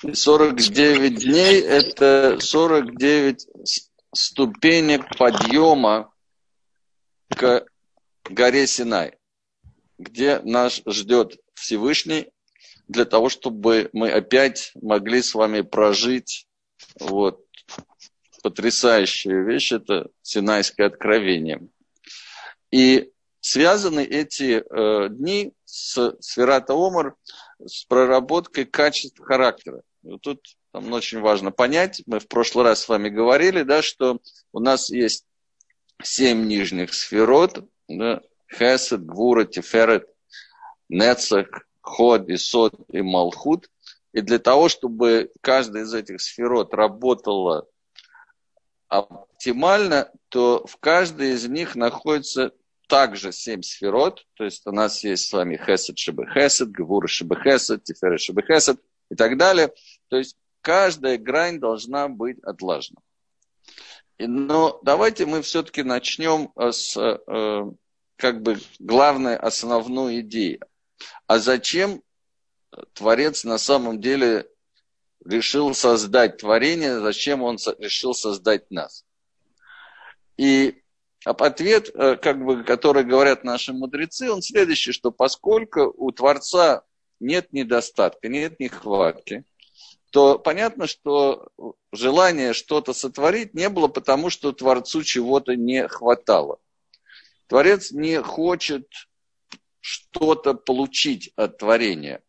49 дней – это 49 ступенек подъема к горе Синай, где нас ждет Всевышний, для того, чтобы мы опять могли с вами прожить вот потрясающую вещь – это Синайское откровение. И связаны эти дни с Сфират а-омер, с проработкой качеств характера. И вот тут там очень важно понять, мы в прошлый раз с вами говорили, да, что у нас есть 7 нижних сферот, да, Хесад, Гвура, Тиферет, Нецах, Ход, Йесод и Малхут. И для того, чтобы каждая из этих сферот работала оптимально, то в каждой из них находится также 7 сферот. То есть у нас есть с вами Хесед Шебе Хесед, Гвура Шебе Хесед, Тиферет Шебе Хесед и так далее. То есть каждая грань должна быть отлажена. Но давайте мы все-таки начнем с как бы главной основной идеи. А зачем Творец на самом деле решил создать творение, зачем он решил создать нас? И ответ, как бы, который говорят наши мудрецы, он следующий, что поскольку у Творца нет недостатка, нет нехватки, то понятно, что желание что-то сотворить не было, потому что Творцу чего-то не хватало. Творец не хочет что-то получить от творения.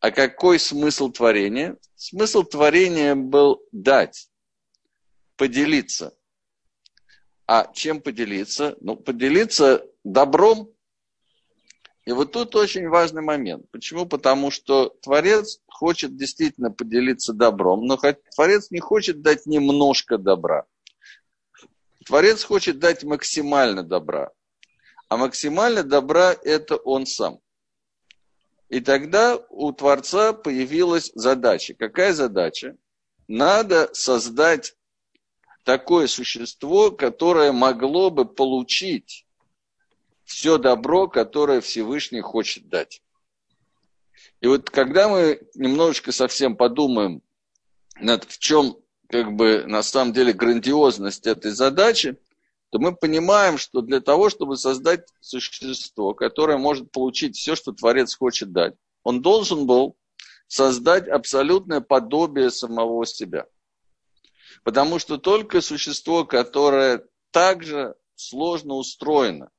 А какой смысл творения? Смысл творения был дать, поделиться. А чем поделиться? Ну, поделиться добром. И вот тут очень важный момент. Почему? Потому что Творец хочет действительно поделиться добром, но Творец не хочет дать немножко добра. Творец хочет дать максимально добра. А максимально добра – это он сам. И тогда у Творца появилась задача. Какая задача? Надо создать такое существо, которое могло бы получить все добро, которое Всевышний хочет дать. И вот когда мы немножечко совсем подумаем над в чем, как бы, на самом деле грандиозность этой задачи, то мы понимаем, что для того, чтобы создать существо, которое может получить все, что Творец хочет дать, он должен был создать абсолютное подобие самого себя. Потому что только существо, которое также сложно устроено,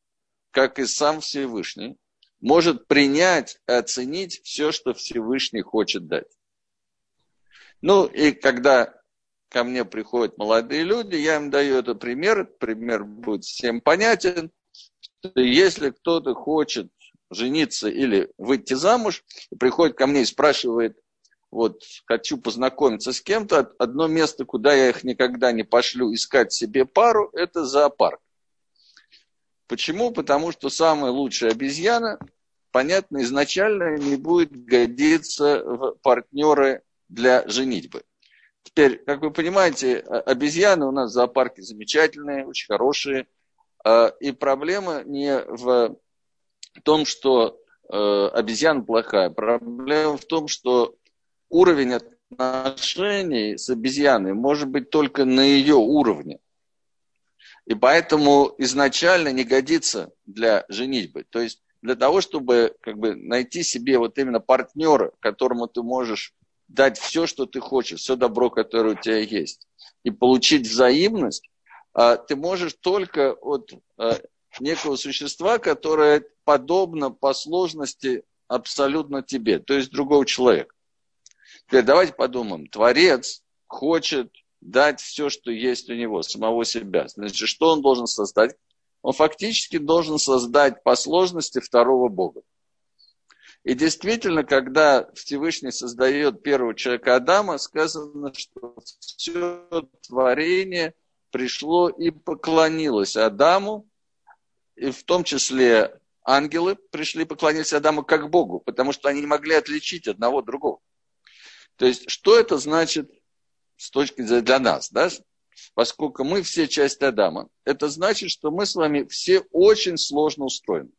как и сам Всевышний, может принять и оценить все, что Всевышний хочет дать. Ну и когда ко мне приходят молодые люди, я им даю этот пример. Пример будет всем понятен. Если кто-то хочет жениться или выйти замуж, приходит ко мне и спрашивает, вот, хочу познакомиться с кем-то. Одно место, куда я их никогда не пошлю искать себе пару, это зоопарк. Почему? Потому что самая лучшая обезьяна, понятно, изначально не будет годиться в партнеры для женитьбы. Теперь, как вы понимаете, обезьяны у нас в зоопарке замечательные, очень хорошие. И проблема не в том, что обезьяна плохая. Проблема в том, что уровень отношений с обезьяной может быть только на ее уровне. И поэтому изначально не годится для женитьбы. То есть для того, чтобы как бы найти себе вот именно партнера, которому ты можешь дать все, что ты хочешь, все добро, которое у тебя есть, и получить взаимность, ты можешь только от некого существа, которое подобно по сложности абсолютно тебе, то есть другого человека. Теперь давайте подумаем. Творец хочет дать все, что есть у него, самого себя. Значит, что он должен создать? Он фактически должен создать по сложности второго Бога. И действительно, когда Всевышний создает первого человека Адама, сказано, что все творение пришло и поклонилось Адаму, и в том числе ангелы пришли и поклонились Адаму как Богу, потому что они не могли отличить одного от другого. То есть, что это значит с точки зрения для нас, да? Поскольку мы все часть Адама, это значит, что мы с вами все очень сложно устроены.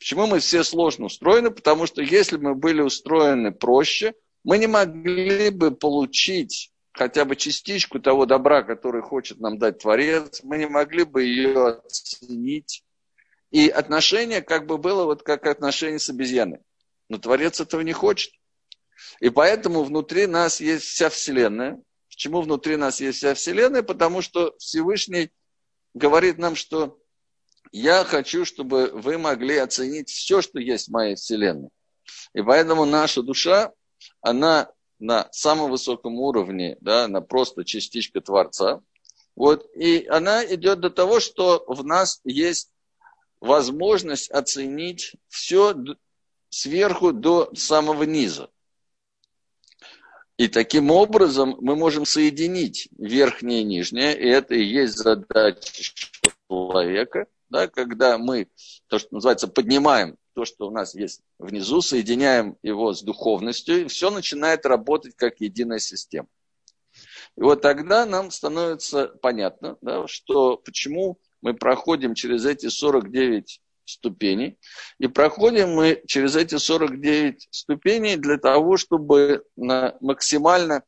Почему мы все сложно устроены? Потому что если мы были устроены проще, мы не могли бы получить хотя бы частичку того добра, который хочет нам дать Творец, мы не могли бы ее оценить. И отношение как бы было вот как отношение с обезьяной. Но Творец этого не хочет. И поэтому внутри нас есть вся Вселенная. Почему внутри нас есть вся Вселенная? Потому что Всевышний говорит нам, что я хочу, чтобы вы могли оценить все, что есть в моей Вселенной. И поэтому наша душа, она на самом высоком уровне, да, она просто частичка Творца. Вот, и она идет до того, что в нас есть возможность оценить все сверху до самого низа. И таким образом мы можем соединить верхнее и нижнее, и это и есть задача человека, да, когда мы, то, что называется, поднимаем то, что у нас есть внизу, соединяем его с духовностью, и все начинает работать как единая система. И вот тогда нам становится понятно, да, что почему мы проходим через эти 49 ступеней, и проходим мы через эти 49 ступеней для того, чтобы максимально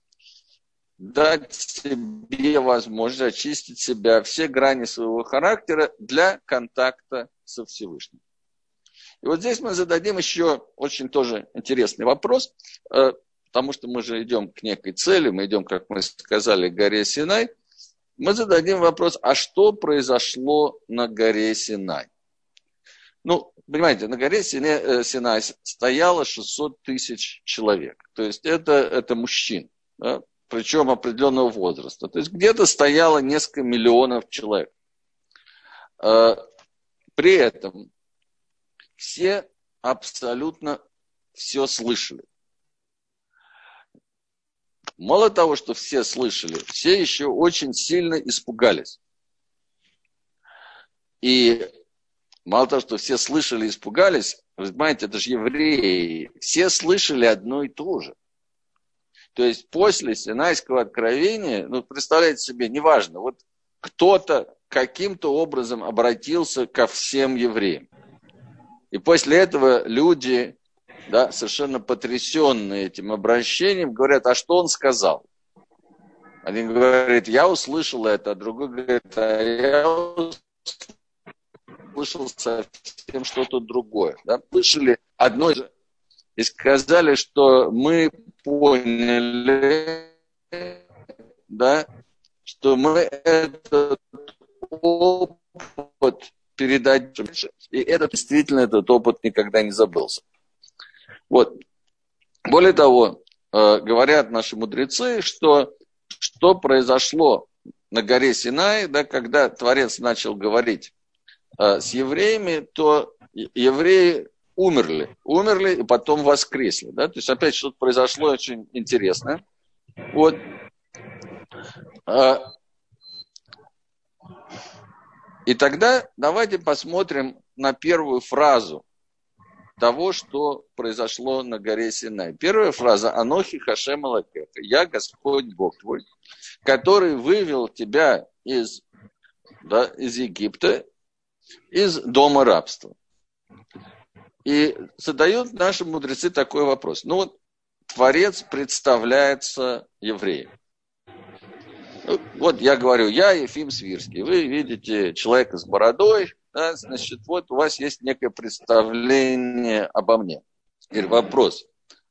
дать себе возможность очистить себя, все грани своего характера для контакта со Всевышним. И вот здесь мы зададим еще очень тоже интересный вопрос, потому что мы же идем к некой цели, мы идем, как мы сказали, к горе Синай. Мы зададим вопрос, а что произошло на горе Синай? Ну, понимаете, на горе Синай стояло 600 тысяч человек. То есть это мужчин, да, причем определенного возраста. То есть где-то стояло несколько миллионов человек. При этом все абсолютно все слышали. Мало того, что все слышали, все еще очень сильно испугались. И мало того, что все слышали и испугались, вы знаете, это же евреи, все слышали одно и то же. То есть после Синайского откровения, ну, представляете себе, неважно, вот кто-то каким-то образом обратился ко всем евреям. И после этого люди, да, совершенно потрясенные этим обращением, говорят, а что он сказал? Один говорит, я услышал это, а другой говорит, а я услышал совсем что-то другое. Да? Слышали одно и сказали, что мы поняли, да, что мы этот опыт передадим. И этот, действительно, этот опыт никогда не забылся. Вот. Более того, говорят наши мудрецы, что произошло на горе Синай, да, когда Творец начал говорить с евреями, то евреи умерли и потом воскресли. Да? То есть опять что-то произошло очень интересное. Вот. И тогда давайте посмотрим на первую фразу того, что произошло на горе Синай. Первая фраза «Анохи Хашем Элокеха», «Я Господь Бог твой, который вывел тебя из Египта, из дома рабства». И задают наши мудрецы такой вопрос. Ну вот, Творец представляется евреем. Вот я говорю, я Ефим Свирский, вы видите человека с бородой, да, значит, вот у вас есть некое представление обо мне. Теперь вопрос,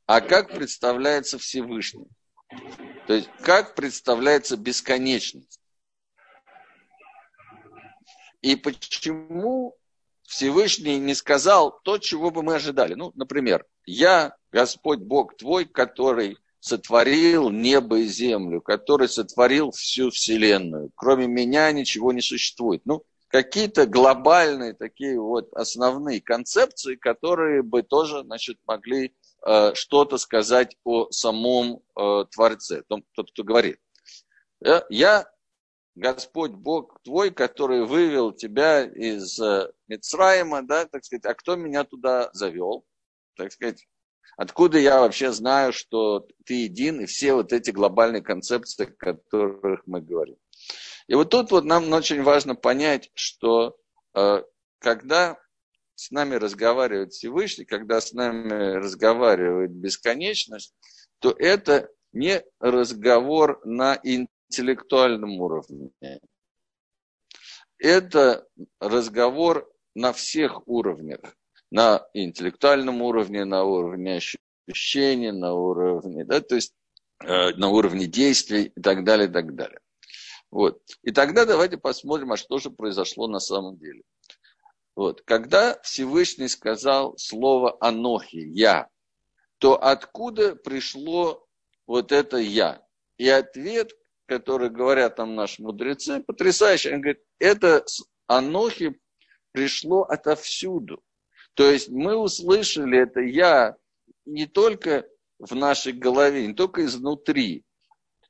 а как представляется Всевышний? То есть, как представляется бесконечность? И почему Всевышний не сказал то, чего бы мы ожидали? Ну, например, я Господь Бог твой, который сотворил небо и землю, который сотворил всю Вселенную. Кроме меня ничего не существует. Ну, какие-то глобальные такие вот основные концепции, которые бы тоже, значит, могли что-то сказать о самом Творце, о том, кто говорит. Я Господь Бог твой, который вывел тебя из Мицраима, да, так сказать, а кто меня туда завел, так сказать, откуда я вообще знаю, что ты един, и все вот эти глобальные концепции, о которых мы говорим. И вот тут вот нам очень важно понять, что когда с нами разговаривает Всевышний, когда с нами разговаривает бесконечность, то это не разговор на интеллектуальном уровне. Это разговор на всех уровнях. На интеллектуальном уровне, на уровне ощущений, на уровне, да, то есть на уровне действий и так далее, и так далее. Вот. И тогда давайте посмотрим, а что же произошло на самом деле. Вот. Когда Всевышний сказал слово «Анохи» – «Я», то откуда пришло вот это «Я»? И ответ, который говорят там наши мудрецы, потрясающий. Он говорит, это «Анохи» пришло отовсюду. То есть мы услышали это «Я» не только в нашей голове, не только изнутри.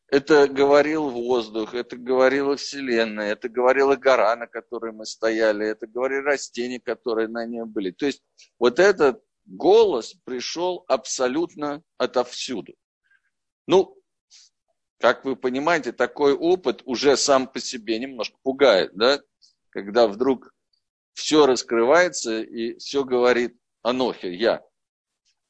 Это говорил воздух, это говорила Вселенная, это говорила гора, на которой мы стояли, это говорили растения, которые на ней были. То есть вот этот голос пришел абсолютно отовсюду. Ну, как вы понимаете, такой опыт уже сам по себе немножко пугает, да? Когда вдруг все раскрывается и все говорит «Анохи, я».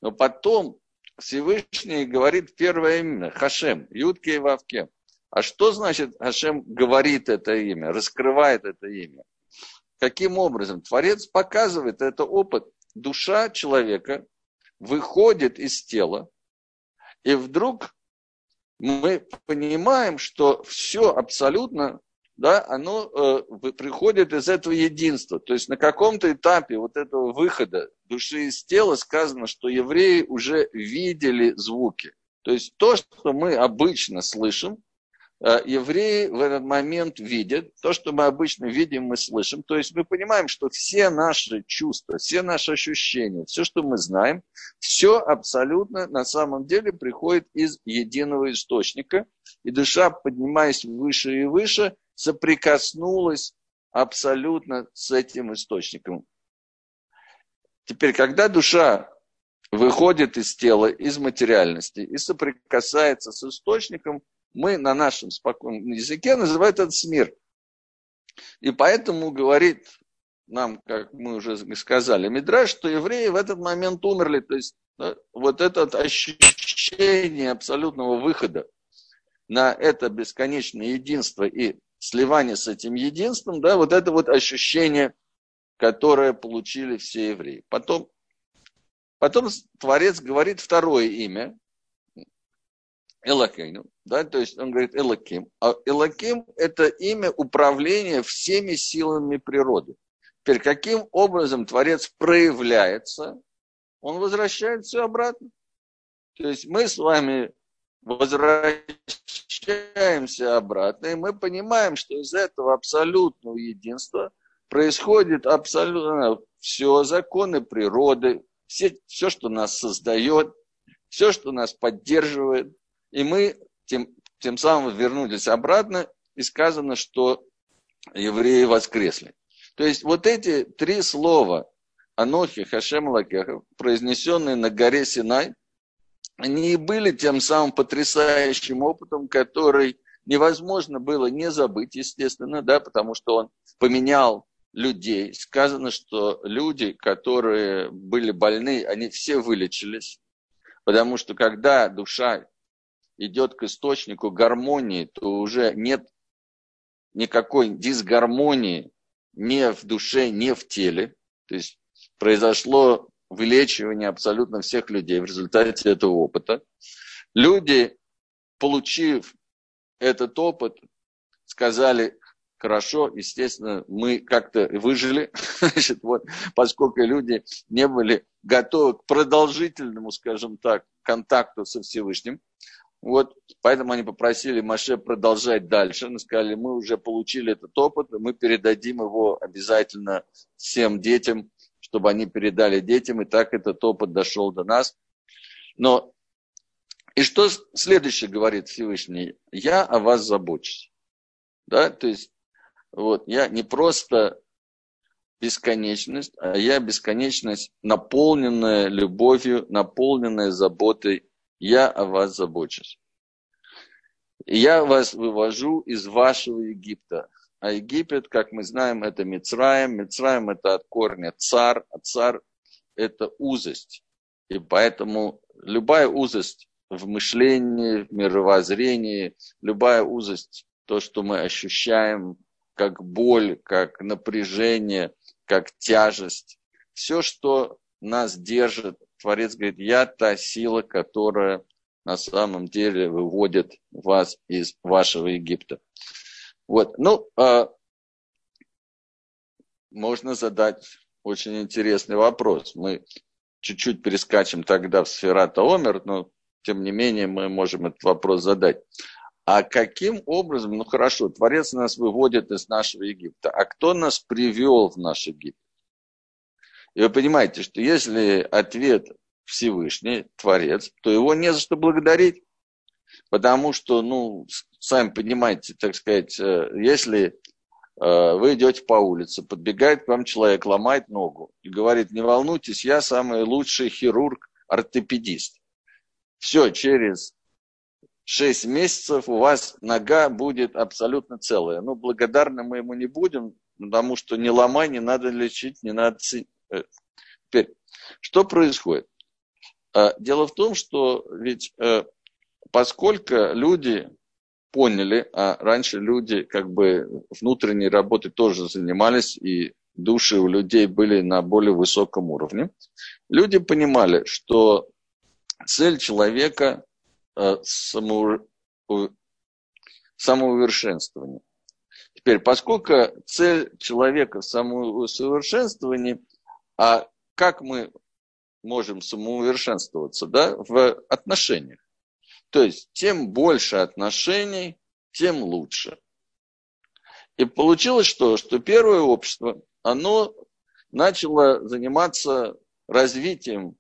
Но потом Всевышний говорит первое имя, Хашем, Юдке и Вавке. А что значит Хашем говорит это имя, раскрывает это имя? Каким образом? Творец показывает, это опыт. Душа человека выходит из тела, и вдруг мы понимаем, что все абсолютно, да, оно приходит из этого единства. То есть на каком-то этапе вот этого выхода души из тела сказано, что евреи уже видели звуки. То есть то, что мы обычно слышим, евреи в этот момент видят. То, что мы обычно видим, мы слышим. То есть мы понимаем, что все наши чувства, все наши ощущения, все, что мы знаем, все абсолютно на самом деле приходит из единого источника. И душа, поднимаясь выше и выше, соприкоснулась абсолютно с этим источником. Теперь, когда душа выходит из тела, из материальности и соприкасается с источником, мы на нашем спокойном языке называем это смир. И поэтому говорит нам, как мы уже сказали, Мидраш, что евреи в этот момент умерли. То есть вот это ощущение абсолютного выхода на это бесконечное единство и сливание с этим единством, да, вот это вот ощущение, которое получили все евреи. Потом Творец говорит второе имя, Элокейну, да, то есть он говорит Элоким. А Элоким – это имя управления всеми силами природы. Теперь каким образом Творец проявляется, он возвращает все обратно. То есть мы с вами возвращаемся обратно, и мы понимаем, что из этого абсолютного единства происходит абсолютно все, законы природы, все, что нас создает, все, что нас поддерживает. И мы тем самым вернулись обратно, и сказано, что евреи воскресли. То есть вот эти три слова «Анохи», «Хашем», «Лакеха», произнесенные на горе Синай, они и были тем самым потрясающим опытом, который невозможно было не забыть, естественно, да, потому что он поменял людей. Сказано, что люди, которые были больны, они все вылечились, потому что когда душа идет к источнику гармонии, то уже нет никакой дисгармонии ни в душе, ни в теле. То есть произошло вылечивание абсолютно всех людей в результате этого опыта. Люди, получив этот опыт, сказали: хорошо, естественно, мы как-то выжили, значит, вот, поскольку люди не были готовы к продолжительному, скажем так, контакту со Всевышним. Вот, поэтому они попросили Моше продолжать дальше. Они сказали: мы уже получили этот опыт, и мы передадим его обязательно всем детям, чтобы они передали детям, и так этот опыт дошел до нас. Но и что следующее говорит Всевышний? Я о вас забочусь. Да, то есть вот, я не просто бесконечность, а я бесконечность, наполненная любовью, наполненная заботой. Я о вас забочусь. Я вас вывожу из вашего Египта. А Египет, как мы знаем, это Мицраим. Мицраим – это от корня цар, а цар – это узость. И поэтому любая узость в мышлении, в мировоззрении, любая узость, то, что мы ощущаем как боль, как напряжение, как тяжесть, все, что нас держит, Творец говорит, я та сила, которая на самом деле выводит вас из вашего Египта. Вот, можно задать очень интересный вопрос. Мы чуть-чуть перескачем тогда в сферат а-омер, но тем не менее мы можем этот вопрос задать. А каким образом, Творец нас выводит из нашего Египта, а кто нас привел в наш Египет? И вы понимаете, что если ответ Всевышний, Творец, то его не за что благодарить, потому что, сами понимаете, так сказать, если вы идете по улице, подбегает к вам человек, ломает ногу и говорит, не волнуйтесь, я самый лучший хирург-ортопедист. Все, через 6 месяцев у вас нога будет абсолютно целая. Благодарны мы ему не будем, потому что не ломай, не надо лечить, не надо... Теперь, что происходит? Дело в том, что ведь поскольку люди поняли, а раньше люди внутренней работой тоже занимались, и души у людей были на более высоком уровне, люди понимали, что цель человека – самоувершенствование. Теперь, поскольку цель человека в самоусовершенствовании, а как мы можем самоусовершенствоваться, в отношениях? То есть, тем больше отношений, тем лучше. И получилось, что первое общество, оно начало заниматься развитием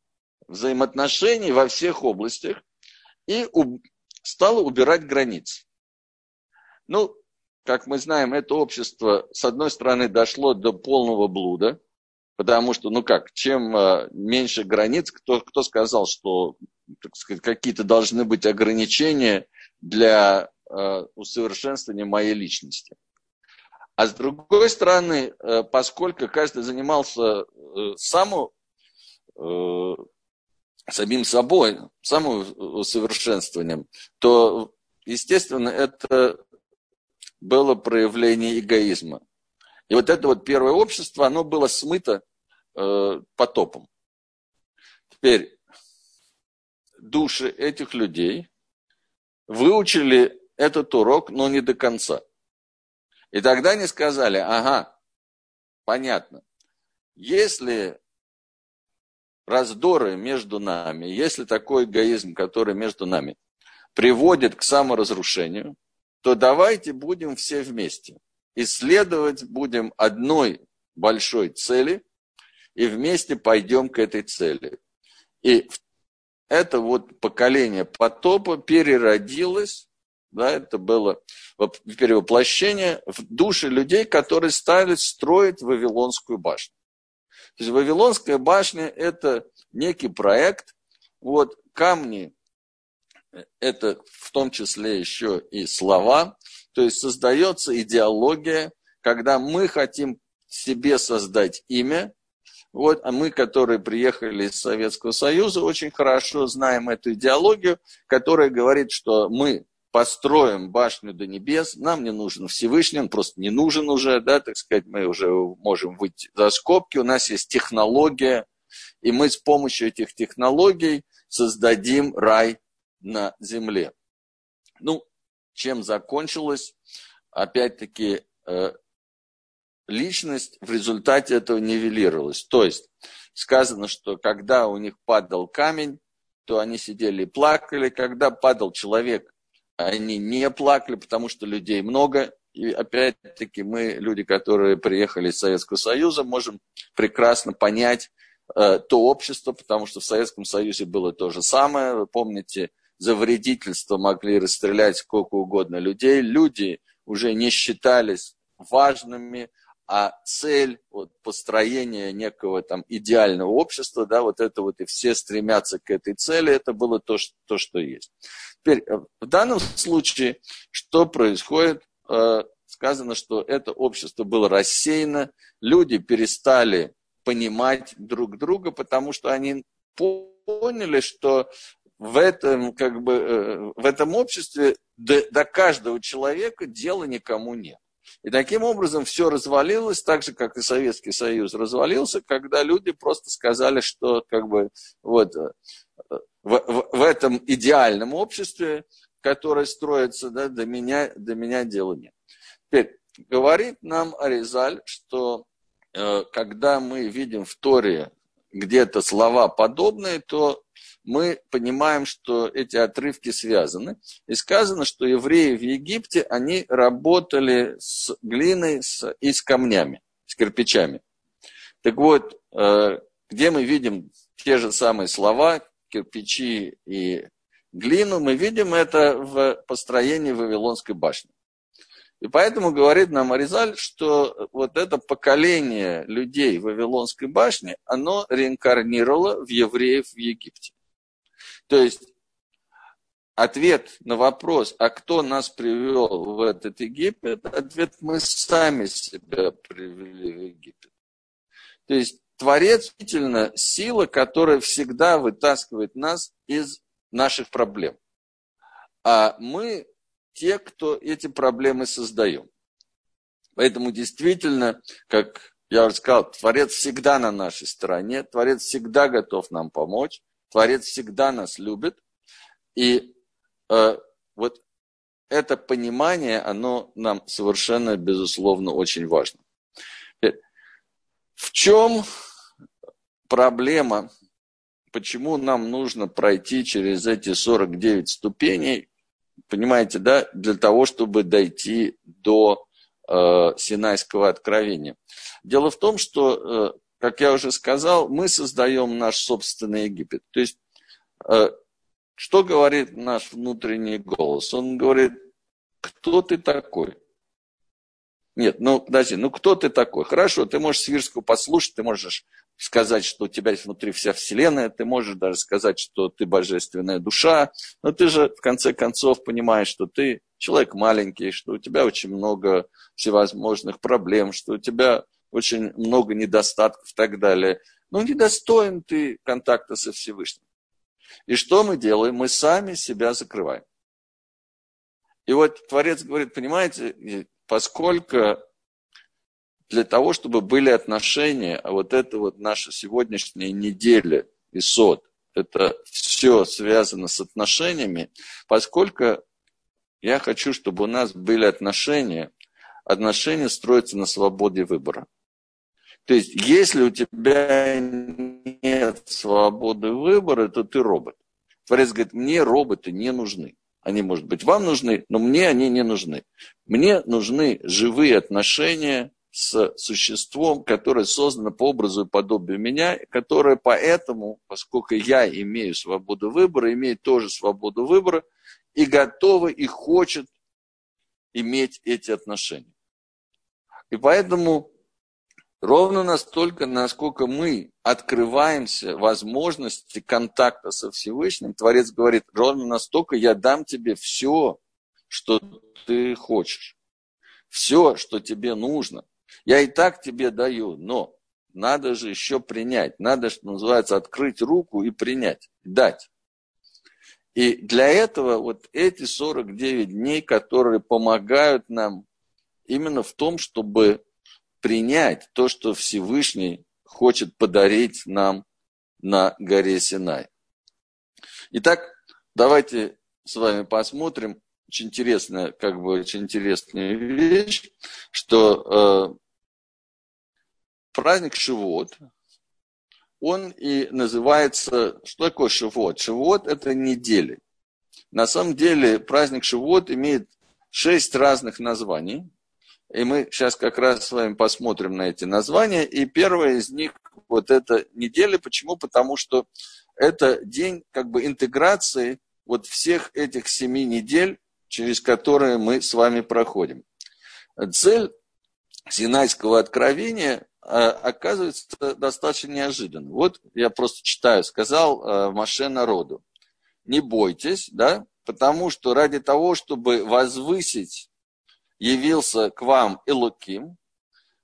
взаимоотношений во всех областях и стало убирать границы. Как мы знаем, это общество, с одной стороны, дошло до полного блуда, потому что, чем меньше границ, кто сказал, что, так сказать, какие-то должны быть ограничения для усовершенствования моей личности. А с другой стороны, поскольку каждый занимался самим собой, самоусовершенствованием, то, естественно, это было проявление эгоизма. И это первое общество, оно было смыто потопом. Теперь души этих людей выучили этот урок, но не до конца. И тогда они сказали, понятно, если раздоры между нами, если такой эгоизм, который между нами, приводит к саморазрушению, то давайте будем все вместе. Исследовать будем одной большой цели, и вместе пойдем к этой цели. И это поколение потопа переродилось, это было перевоплощение в души людей, которые стали строить Вавилонскую башню. То есть Вавилонская башня – это некий проект, камни, это в том числе еще и слова, то есть создается идеология, когда мы хотим себе создать имя, а мы, которые приехали из Советского Союза, очень хорошо знаем эту идеологию, которая говорит, что мы построим башню до небес, нам не нужен Всевышний, он просто не нужен уже, мы уже можем выйти за скобки, у нас есть технология, и мы с помощью этих технологий создадим рай на земле. Чем закончилось? Опять-таки, личность в результате этого нивелировалась. То есть, сказано, что когда у них падал камень, то они сидели и плакали. Когда падал человек, они не плакали, потому что людей много. И опять-таки, мы, люди, которые приехали из Советского Союза, можем прекрасно понять то общество, потому что в Советском Союзе было то же самое. Вы помните, за вредительство могли расстрелять сколько угодно людей. Люди уже не считались важными, а цель построения некого идеального общества, и все стремятся к этой цели, это было то, что есть. Теперь, в данном случае, что происходит? Сказано, что это общество было рассеяно, люди перестали понимать друг друга, потому что они поняли, что в этом, как бы, в этом обществе до каждого человека дела никому нет. И таким образом все развалилось, так же, как и Советский Союз развалился, когда люди просто сказали, что как бы, вот, в этом идеальном обществе, которое строится, да, до меня дела нет. Теперь, говорит нам Аризаль, что когда мы видим в Торе где-то слова подобные, то мы понимаем, что эти отрывки связаны. И сказано, что евреи в Египте, они работали с глиной и с камнями, с кирпичами. Так вот, где мы видим те же самые слова, кирпичи и глину, мы видим это в построении Вавилонской башни. И поэтому говорит нам Аризаль, что вот это поколение людей в Вавилонской башне, оно реинкарнировало в евреев в Египте. То есть ответ на вопрос, а кто нас привел в этот Египет, ответ: мы сами себя привели в Египет. То есть Творец действительно сила, которая всегда вытаскивает нас из наших проблем. А мы те, кто эти проблемы создаем. Поэтому действительно, как я уже сказал, Творец всегда на нашей стороне, Творец всегда готов нам помочь. Творец всегда нас любит, и вот это понимание, оно нам совершенно, безусловно, очень важно. В чем проблема, почему нам нужно пройти через эти 49 ступеней, понимаете, да, для того, чтобы дойти до Синайского откровения? Дело в том, что... Как я уже сказал, мы создаем наш собственный Египет. То есть, что говорит наш внутренний голос? Он говорит: кто ты такой? Нет, ну, подожди, ну кто ты такой? Хорошо, ты можешь Свирского послушать, ты можешь сказать, что у тебя есть внутри вся вселенная, ты можешь даже сказать, что ты божественная душа, но ты же, в конце концов, понимаешь, что ты человек маленький, что у тебя очень много всевозможных проблем, что у тебя... очень много недостатков и так далее. Но недостоин ты контакта со Всевышним. И что мы делаем? Мы сами себя закрываем. И вот Творец говорит: понимаете, поскольку для того, чтобы были отношения, а вот это вот наша сегодняшняя неделя, Йесод, это все связано с отношениями, поскольку я хочу, чтобы у нас были отношения, отношения строятся на свободе выбора. То есть, если у тебя нет свободы выбора, то ты робот. Творец говорит: мне роботы не нужны. Они, может быть, вам нужны, но мне они не нужны. Мне нужны живые отношения с существом, которое создано по образу и подобию меня, которое поэтому, поскольку я имею свободу выбора, имеет тоже свободу выбора, и готово, и хочет иметь эти отношения. И поэтому... Ровно настолько, насколько мы открываемся возможности контакта со Всевышним, Творец говорит: ровно настолько я дам тебе все, что ты хочешь, все, что тебе нужно. Я и так тебе даю, но надо же еще принять, надо, что называется, открыть руку и принять, дать. И для этого вот эти 49 дней, которые помогают нам именно в том, чтобы принять то, что Всевышний хочет подарить нам на горе Синай. Итак, давайте с вами посмотрим очень интересную, как бы, очень интересную вещь, что праздник Шивот, он и называется... Что такое Шивот? Шивот – это недели. На самом деле праздник Шивот имеет 6 разных названий. И мы сейчас как раз с вами посмотрим на эти названия. И первое из них вот эта неделя. Почему? Потому что это день как бы интеграции вот всех этих 7 недель, через которые мы с вами проходим. Цель Синайского откровения оказывается достаточно неожиданной. Вот я просто читаю. Сказал Моше народу: не бойтесь, да, потому что ради того, чтобы возвысить, явился к вам Элоким,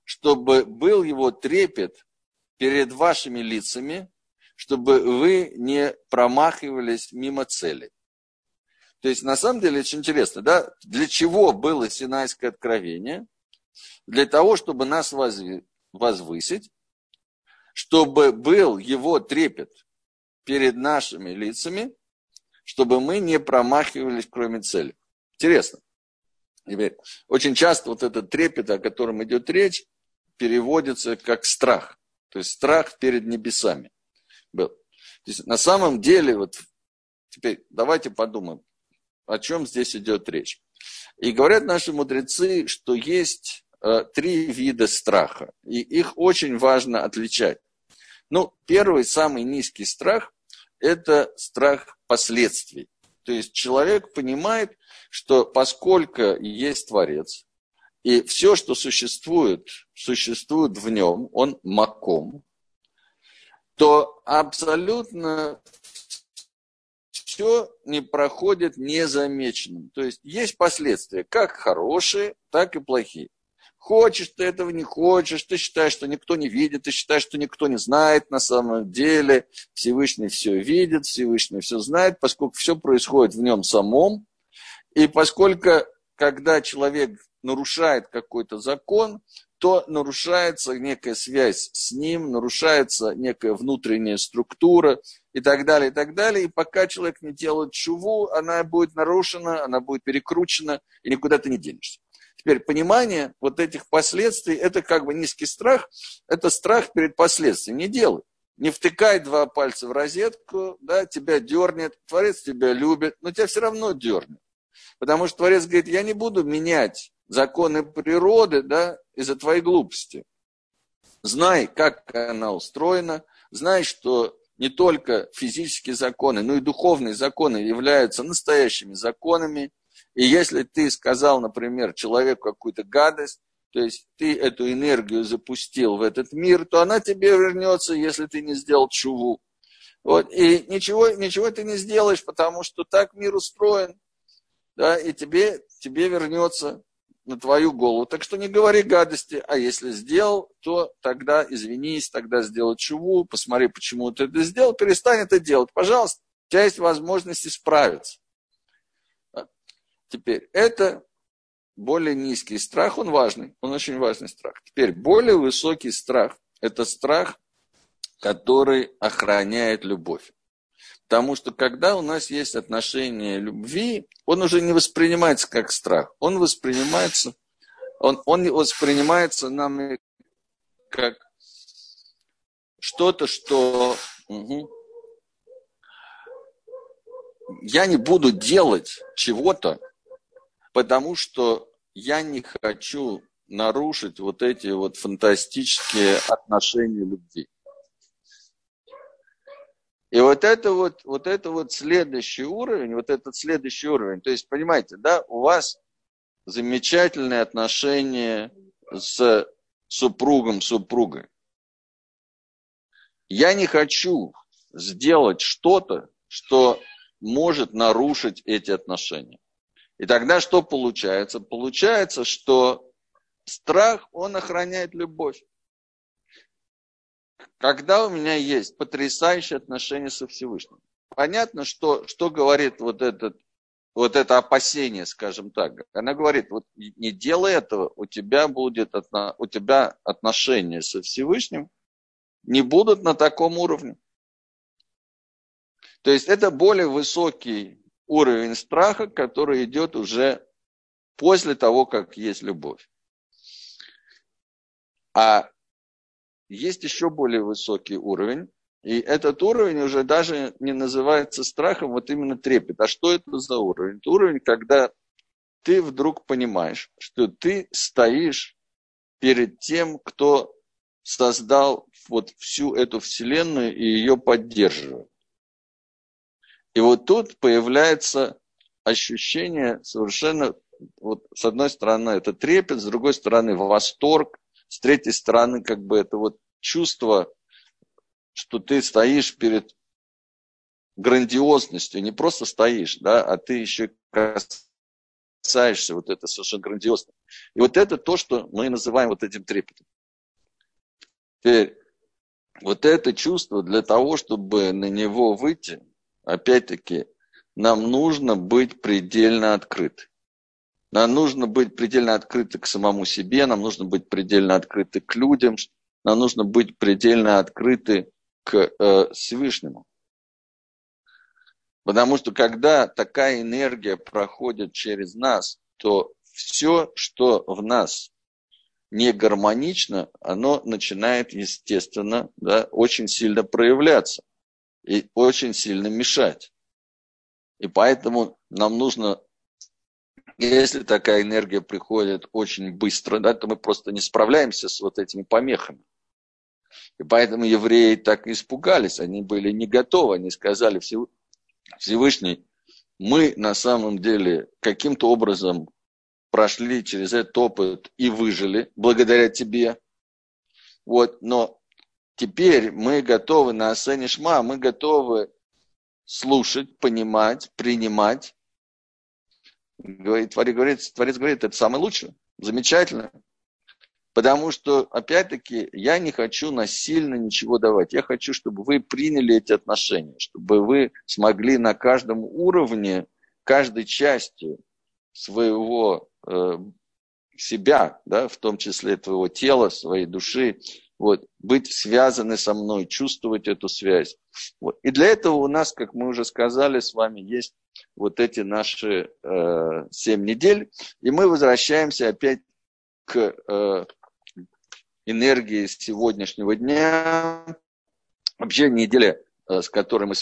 чтобы был его трепет перед вашими лицами, чтобы вы не промахивались мимо цели. То есть, на самом деле, очень интересно, да? Для чего было Синайское откровение? Для того, чтобы нас возвысить, чтобы был его трепет перед нашими лицами, чтобы мы не промахивались кроме цели. Интересно. Теперь, очень часто вот этот трепет, о котором идет речь, переводится как страх. То есть страх перед небесами был. То есть, на самом деле, вот теперь давайте подумаем, о чем здесь идет речь. И говорят наши мудрецы, что есть три вида страха, и их очень важно отличать. Ну, первый, самый низкий страх – это страх последствий. То есть человек понимает, что поскольку есть Творец, и все, что существует, существует в нем, он маком, то абсолютно все не проходит незамеченным. То есть есть последствия, как хорошие, так и плохие. Хочешь ты этого, не хочешь, ты считаешь, что никто не видит, ты считаешь, что никто не знает. На самом деле Всевышний все видит, Всевышний все знает, поскольку все происходит в нем самом. И поскольку, когда человек нарушает какой-то закон, то нарушается некая связь с ним, нарушается некая внутренняя структура и так далее, и так далее. И пока человек не делает чуву, она будет нарушена, она будет перекручена, и никуда ты не денешься. Теперь понимание вот этих последствий, это как бы низкий страх, это страх перед последствиями. Не делай, не втыкай два пальца в розетку, да, тебя дернет, Творец тебя любит, но тебя все равно дернет. Потому что Творец говорит, я не буду менять законы природы, да, из-за твоей глупости. Знай, как она устроена, знай, что не только физические законы, но и духовные законы являются настоящими законами. И если ты сказал, например, человеку какую-то гадость, то есть ты эту энергию запустил в этот мир, то она тебе вернется, если ты не сделал чуву. Вот. И ничего ты не сделаешь, потому что так мир устроен. Да, и тебе вернется на твою голову. Так что не говори гадости, а если сделал, то тогда извинись, тогда сделай чуву, посмотри, почему ты это сделал, перестань это делать. Пожалуйста, у тебя есть возможность исправиться. Теперь, это более низкий страх, он важный, он очень важный страх. Теперь, более высокий страх, это страх, который охраняет любовь. Потому что, когда у нас есть отношение любви, он уже не воспринимается как страх. Он воспринимается нами как что-то, что я не буду делать чего-то, потому что я не хочу нарушить вот эти вот фантастические отношения любви. И вот это следующий уровень, вот этот следующий уровень. То есть, понимаете, да, у вас замечательные отношения с супругом, супругой. Я не хочу сделать что-то, что может нарушить эти отношения. И тогда что получается? Получается, что страх, он охраняет любовь. Когда у меня есть потрясающие отношения со Всевышним. Понятно, что говорит вот это опасение, скажем так. Она говорит, вот не делай этого, у тебя отношения со Всевышним не будут на таком уровне. То есть это более высокий уровень страха, который идет уже после того, как есть любовь. А есть еще более высокий уровень, и этот уровень уже даже не называется страхом, вот именно трепет. А что это за уровень? Это уровень, когда ты вдруг понимаешь, что ты стоишь перед тем, кто создал вот всю эту вселенную и ее поддерживает. И вот тут появляется ощущение совершенно, вот с одной стороны это трепет, с другой стороны восторг, с третьей стороны, как бы это вот чувство, что ты стоишь перед грандиозностью, не просто стоишь, да, а ты еще касаешься вот это совершенно грандиозно. И вот это то, что мы называем вот этим трепетом. Теперь, вот это чувство, для того, чтобы на него выйти, опять-таки, нам нужно быть предельно открыты. Нам нужно быть предельно открыты к самому себе, нам нужно быть предельно открыты к людям, нам нужно быть предельно открыты к Всевышнему. Потому что когда такая энергия проходит через нас, то все, что в нас не гармонично, оно начинает, естественно, очень сильно проявляться и очень сильно мешать. И поэтому нам нужно, если такая энергия приходит очень быстро, то мы просто не справляемся с вот этими помехами. И поэтому евреи так испугались, они были не готовы, они сказали Всевышний, мы на самом деле каким-то образом прошли через этот опыт и выжили благодаря тебе. Вот, но теперь мы готовы на асене шма, мы готовы слушать, понимать, принимать. Творец говорит, это самое лучшее, замечательно. Потому что, опять-таки, я не хочу насильно ничего давать. Я хочу, чтобы вы приняли эти отношения, чтобы вы смогли на каждом уровне, каждой части своего себя, в том числе твоего тела, своей души, быть связаны со мной, чувствовать эту связь. И для этого у нас, как мы уже сказали с вами, есть вот эти наши 7 недель. И мы возвращаемся опять к энергии сегодняшнего дня. Вообще неделя, на которой мы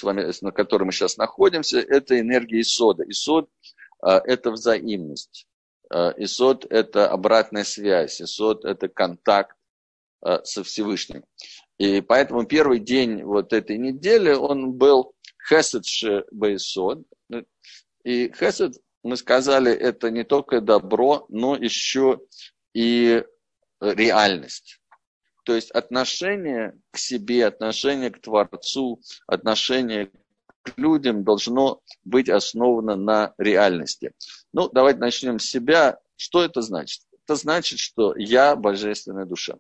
сейчас находимся, это энергия Йесода. Йесод – это взаимность. Йесод – это обратная связь. Йесод – это контакт со Всевышним. И поэтому первый день вот этой недели, он был Хесад Шебейсод. И Хесад, мы сказали, это не только добро, но еще и реальность. То есть отношение к себе, отношение к Творцу, отношение к людям должно быть основано на реальности. Ну, давайте начнем с себя. Что это значит? Это значит, что я божественная душа.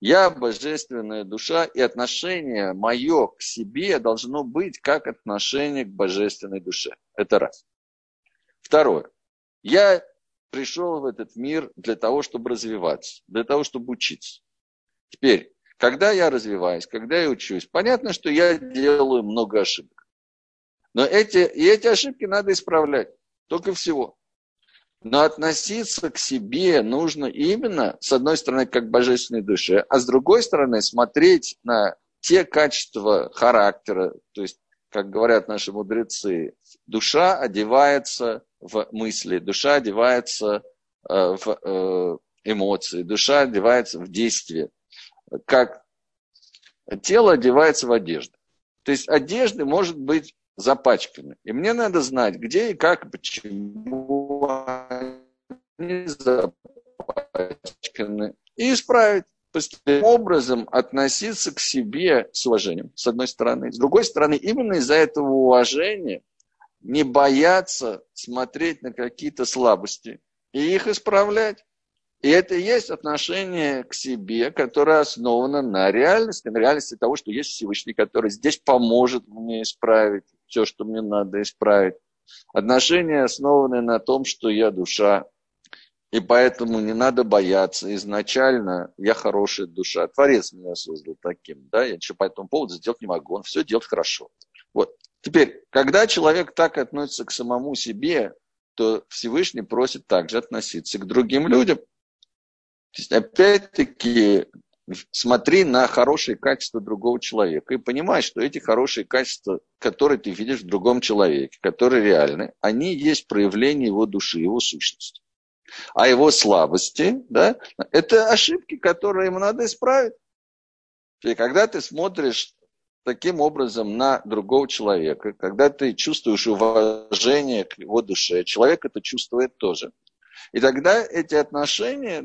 Я божественная душа, и отношение мое к себе должно быть как отношение к божественной душе. Это раз. Второе. Я пришел в этот мир для того, чтобы развиваться, для того, чтобы учиться. Теперь, когда я развиваюсь, когда я учусь, понятно, что я делаю много ошибок. Но эти ошибки надо исправлять. Только всего. Но относиться к себе нужно именно, с одной стороны, как к божественной душе, а с другой стороны, смотреть на те качества характера. То есть, как говорят наши мудрецы, душа одевается в мысли, душа одевается в эмоции, душа одевается в действие. Как тело одевается в одежду. То есть, одежды может быть запачканы. И мне надо знать, где и как, и почему они запачканы. И исправить. Таким образом, относиться к себе с уважением, с одной стороны. С другой стороны, именно из-за этого уважения не бояться смотреть на какие-то слабости и их исправлять. И это и есть отношение к себе, которое основано на реальности того, что есть Всевышний, который здесь поможет мне исправить все, что мне надо исправить. Отношения основаны на том, что я душа, и поэтому не надо бояться. Изначально я хорошая душа, Творец меня создал таким, я ничего по этому поводу сделать не могу, он все делает хорошо. Теперь, когда человек так относится к самому себе, то Всевышний просит также относиться к другим людям. То есть, опять-таки, смотри на хорошие качества другого человека и понимай, что эти хорошие качества, которые ты видишь в другом человеке, которые реальны, они есть проявление его души, его сущности. А его слабости, это ошибки, которые ему надо исправить. И когда ты смотришь таким образом на другого человека, когда ты чувствуешь уважение к его душе, человек это чувствует тоже. И тогда эти отношения,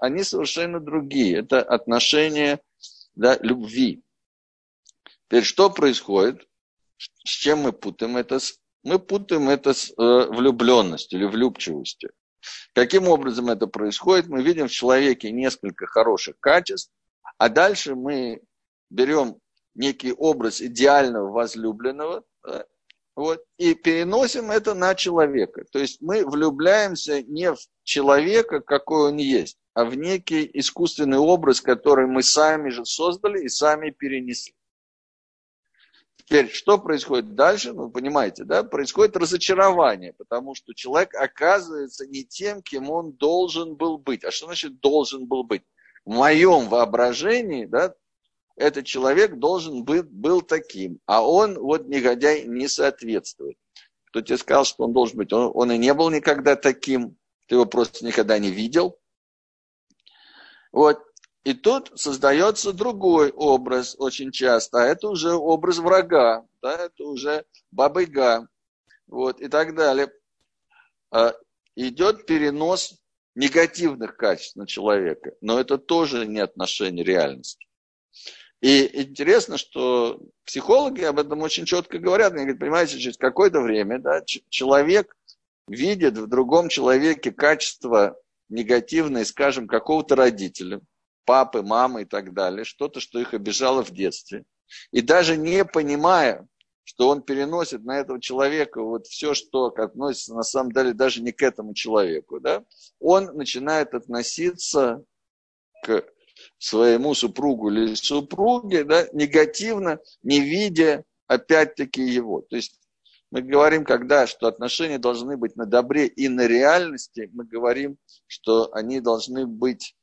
они совершенно другие. Это отношения любви. Теперь что происходит? С чем мы путаем это? Мы путаем это с влюбленностью или влюбчивостью. Каким образом это происходит? Мы видим в человеке несколько хороших качеств, а дальше мы берем некий образ идеального возлюбленного, да, вот, и переносим это на человека. То есть мы влюбляемся не в человека, какой он есть, а в некий искусственный образ, который мы сами же создали и сами перенесли. Теперь, что происходит дальше? Вы понимаете, да? Происходит разочарование, потому что человек оказывается не тем, кем он должен был быть. А что значит «должен был быть»? В моем воображении, да, этот человек должен был таким, а он, вот негодяй, не соответствует. Кто тебе сказал, что он должен быть? Он и не был никогда таким, ты его просто никогда не видел. Вот. И тут создается другой образ очень часто, а это уже образ врага, да, это уже баба-яга, вот, и так далее. Идет перенос негативных качеств на человека, но это тоже не отношение реальности. И интересно, что психологи об этом очень четко говорят. Они говорят, понимаете, через какое-то время, да, человек видит в другом человеке качества негативные, скажем, какого-то родителя, папы, мамы и так далее, что-то, что их обижало в детстве. И даже не понимая, что он переносит на этого человека вот все, что относится на самом деле даже не к этому человеку, да, он начинает относиться к своему супругу или супруге, да, негативно, не видя опять-таки его. То есть мы говорим, когда, что отношения должны быть на добре и на реальности, мы говорим, что они должны быть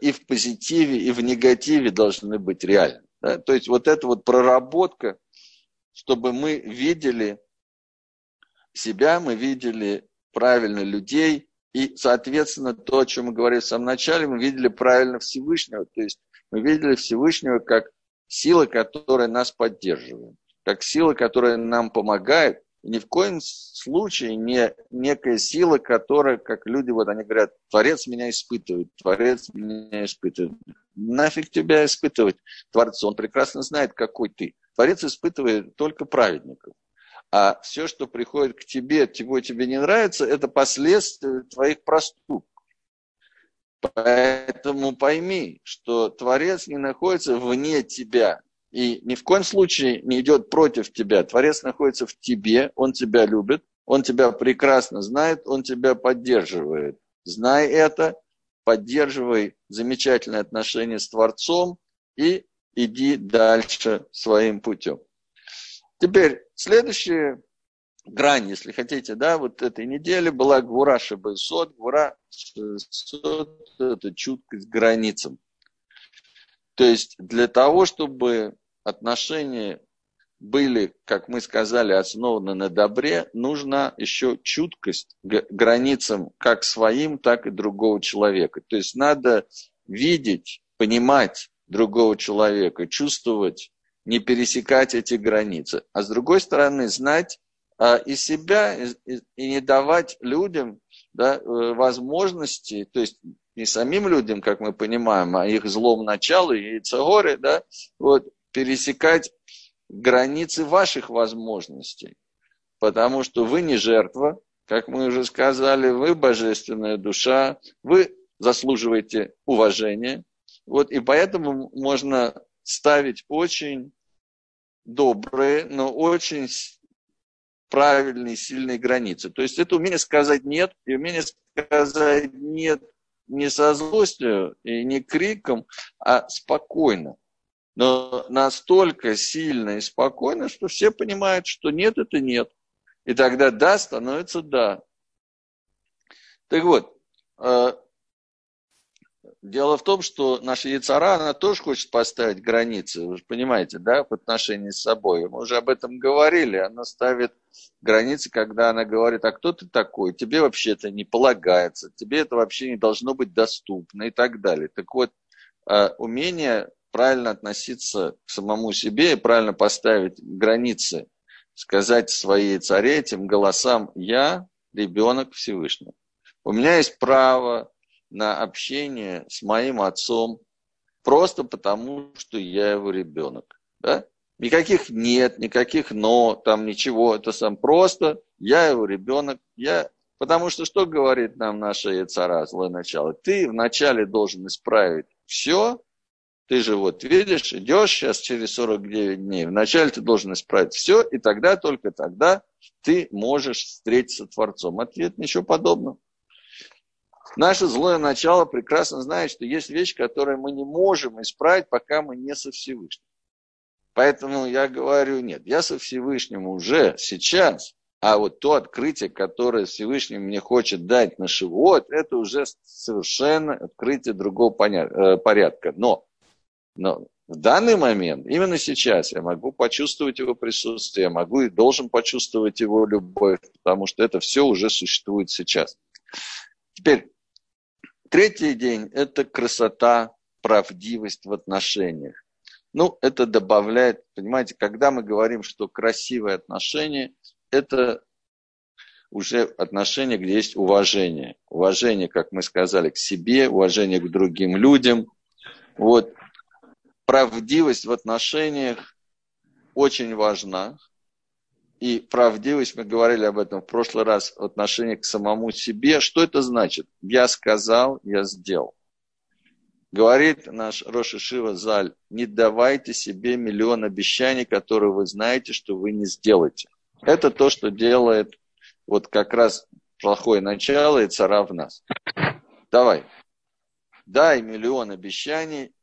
и в позитиве, и в негативе должны быть реальны. Да? То есть вот эта вот проработка, чтобы мы видели себя, мы видели правильно людей, и, соответственно, то, о чем мы говорили в самом начале, мы видели правильно Всевышнего. То есть мы видели Всевышнего как сила, которая нас поддерживает, как сила, которая нам помогает. И ни в коем случае не некая сила, которая, как люди, вот они говорят, Творец меня испытывает, Творец меня испытывает. Нафиг тебя испытывать, Творец, он прекрасно знает, какой ты. Творец испытывает только праведников. А все, что приходит к тебе, чего тебе не нравится, это последствия твоих проступков. Поэтому пойми, что Творец не находится вне тебя. И ни в коем случае не идет против тебя. Творец находится в тебе, он тебя любит, он тебя прекрасно знает, он тебя поддерживает. Знай это, поддерживай замечательные отношения с Творцом и иди дальше своим путем. Теперь, следующая грань, если хотите, да, вот этой недели была Гвура Шива Заль. Гвура Шива Заль – это чуткость к границам. То есть для того, чтобы отношения были, как мы сказали, основаны на добре, нужна еще чуткость к границам как своим, так и другого человека. То есть надо видеть, понимать другого человека, чувствовать, не пересекать эти границы. А с другой стороны, знать и себя, и не давать людям, да, возможности, то есть не самим людям, как мы понимаем, а их злом началу и цегоре, да, вот, пересекать границы ваших возможностей. Потому что вы не жертва, как мы уже сказали, вы божественная душа, вы заслуживаете уважения. Вот, и поэтому можно ставить очень добрые, но очень правильные, сильные границы. То есть это умение сказать «нет», и умение сказать «нет» не со злостью и не криком, а спокойно. Но настолько сильно и спокойно, что все понимают, что нет – это нет. И тогда «да» становится «да». Так вот, дело в том, что наша яйцара, она тоже хочет поставить границы, вы же понимаете, да, в отношении с собой. Мы уже об этом говорили. Она ставит границы, когда она говорит, а кто ты такой? Тебе вообще это не полагается, тебе это вообще не должно быть доступно и так далее. Так вот, умение правильно относиться к самому себе и правильно поставить границы, сказать своей яйцаре этим голосам, я ребенок Всевышнего. У меня есть право на общение с моим отцом просто потому, что я его ребенок. Да? Никаких нет, никаких но, там ничего. Это сам просто я его ребенок. Я... Потому что что говорит нам наша яйцара, злое начало? Ты вначале должен исправить все, Ты же вот видишь, идешь сейчас через 49 дней. Вначале ты должен исправить все, и тогда, только тогда ты можешь встретиться с Творцом. Ответ – ничего подобного. Наше злое начало прекрасно знает, что есть вещи, которые мы не можем исправить, пока мы не со Всевышним. Поэтому я говорю, нет, я со Всевышним уже сейчас, а вот то открытие, которое Всевышний мне хочет дать на Шивот, это уже совершенно открытие другого порядка. Но в данный момент, именно сейчас, я могу почувствовать его присутствие, я могу и должен почувствовать его любовь, потому что это все уже существует сейчас. Теперь, третий день – это красота, правдивость в отношениях. Это добавляет, понимаете, когда мы говорим, что красивые отношения, это уже отношения, где есть уважение. Уважение, как мы сказали, к себе, уважение к другим людям. Вот. Правдивость в отношениях очень важна. И правдивость, мы говорили об этом в прошлый раз, в отношении к самому себе. Что это значит? Я сказал, я сделал. Говорит наш Роша Шива Заль, не давайте себе миллион обещаний, которые вы знаете, что вы не сделаете. Это то, что делает вот как раз плохое начало и цара в нас. Давай, дай миллион обещаний.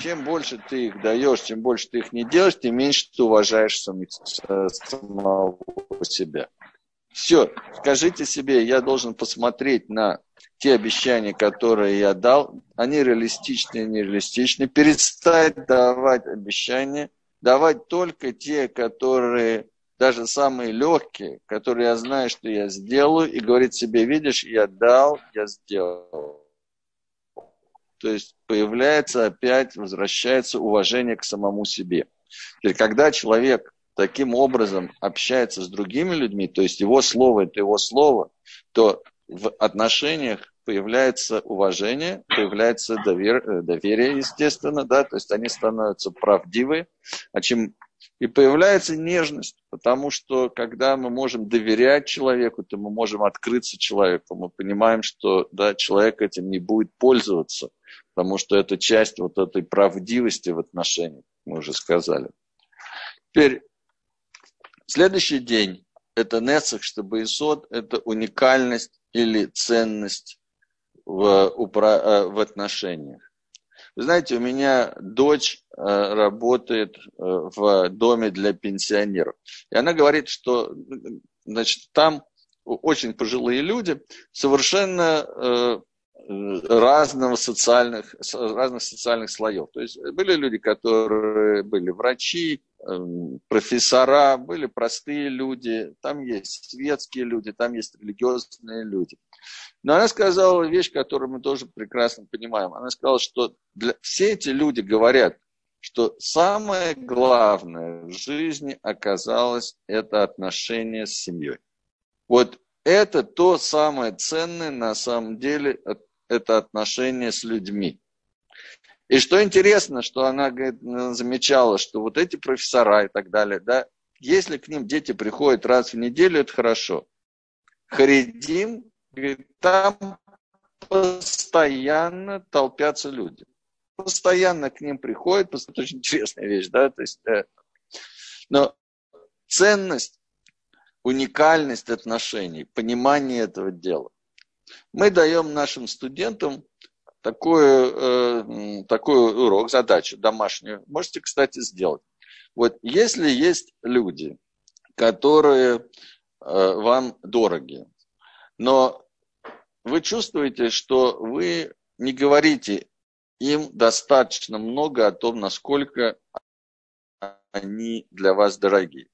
Чем больше ты их даешь, чем больше ты их не делаешь, тем меньше ты уважаешь самого себя. Все, скажите себе, я должен посмотреть на те обещания, которые я дал, они реалистичны и нереалистичны, перестать давать обещания, давать только те, которые, даже самые легкие, которые я знаю, что я сделаю, и говорить себе, видишь, я дал, я сделал. То есть появляется опять, возвращается уважение к самому себе. Теперь, когда человек таким образом общается с другими людьми, то есть его слово – это его слово, то в отношениях появляется уважение, появляется доверие, естественно, да, то есть они становятся правдивы, и появляется нежность, потому что когда мы можем доверять человеку, то мы можем открыться человеку, мы понимаем, что да, человек этим не будет пользоваться, потому что это часть вот этой правдивости в отношениях, мы уже сказали. Теперь, следующий день, это Нецах, Йесод, это уникальность или ценность в отношениях. Вы знаете, у меня дочь работает в доме для пенсионеров. И она говорит, что там очень пожилые люди, совершенно разных социальных слоев. То есть были люди, которые были врачи, профессора, были простые люди, там есть светские люди, там есть религиозные люди. Но она сказала вещь, которую мы тоже прекрасно понимаем. Она сказала, что все эти люди говорят, что самое главное в жизни оказалось это отношение с семьей. Вот это то самое ценное, на самом деле, это отношение с людьми. И что интересно, что она, говорит, замечала, что вот эти профессора и так далее, да, если к ним дети приходят раз в неделю, это хорошо. Харедим, говорит, там постоянно толпятся люди. Постоянно к ним приходят, это очень интересная вещь, да, то есть, но ценность, уникальность отношений, понимание этого дела. Мы даем нашим студентам такой урок, задачу домашнюю. Можете, кстати, сделать. Вот если есть люди, которые вам дороги, но вы чувствуете, что вы не говорите им достаточно много о том, насколько они для вас дороги.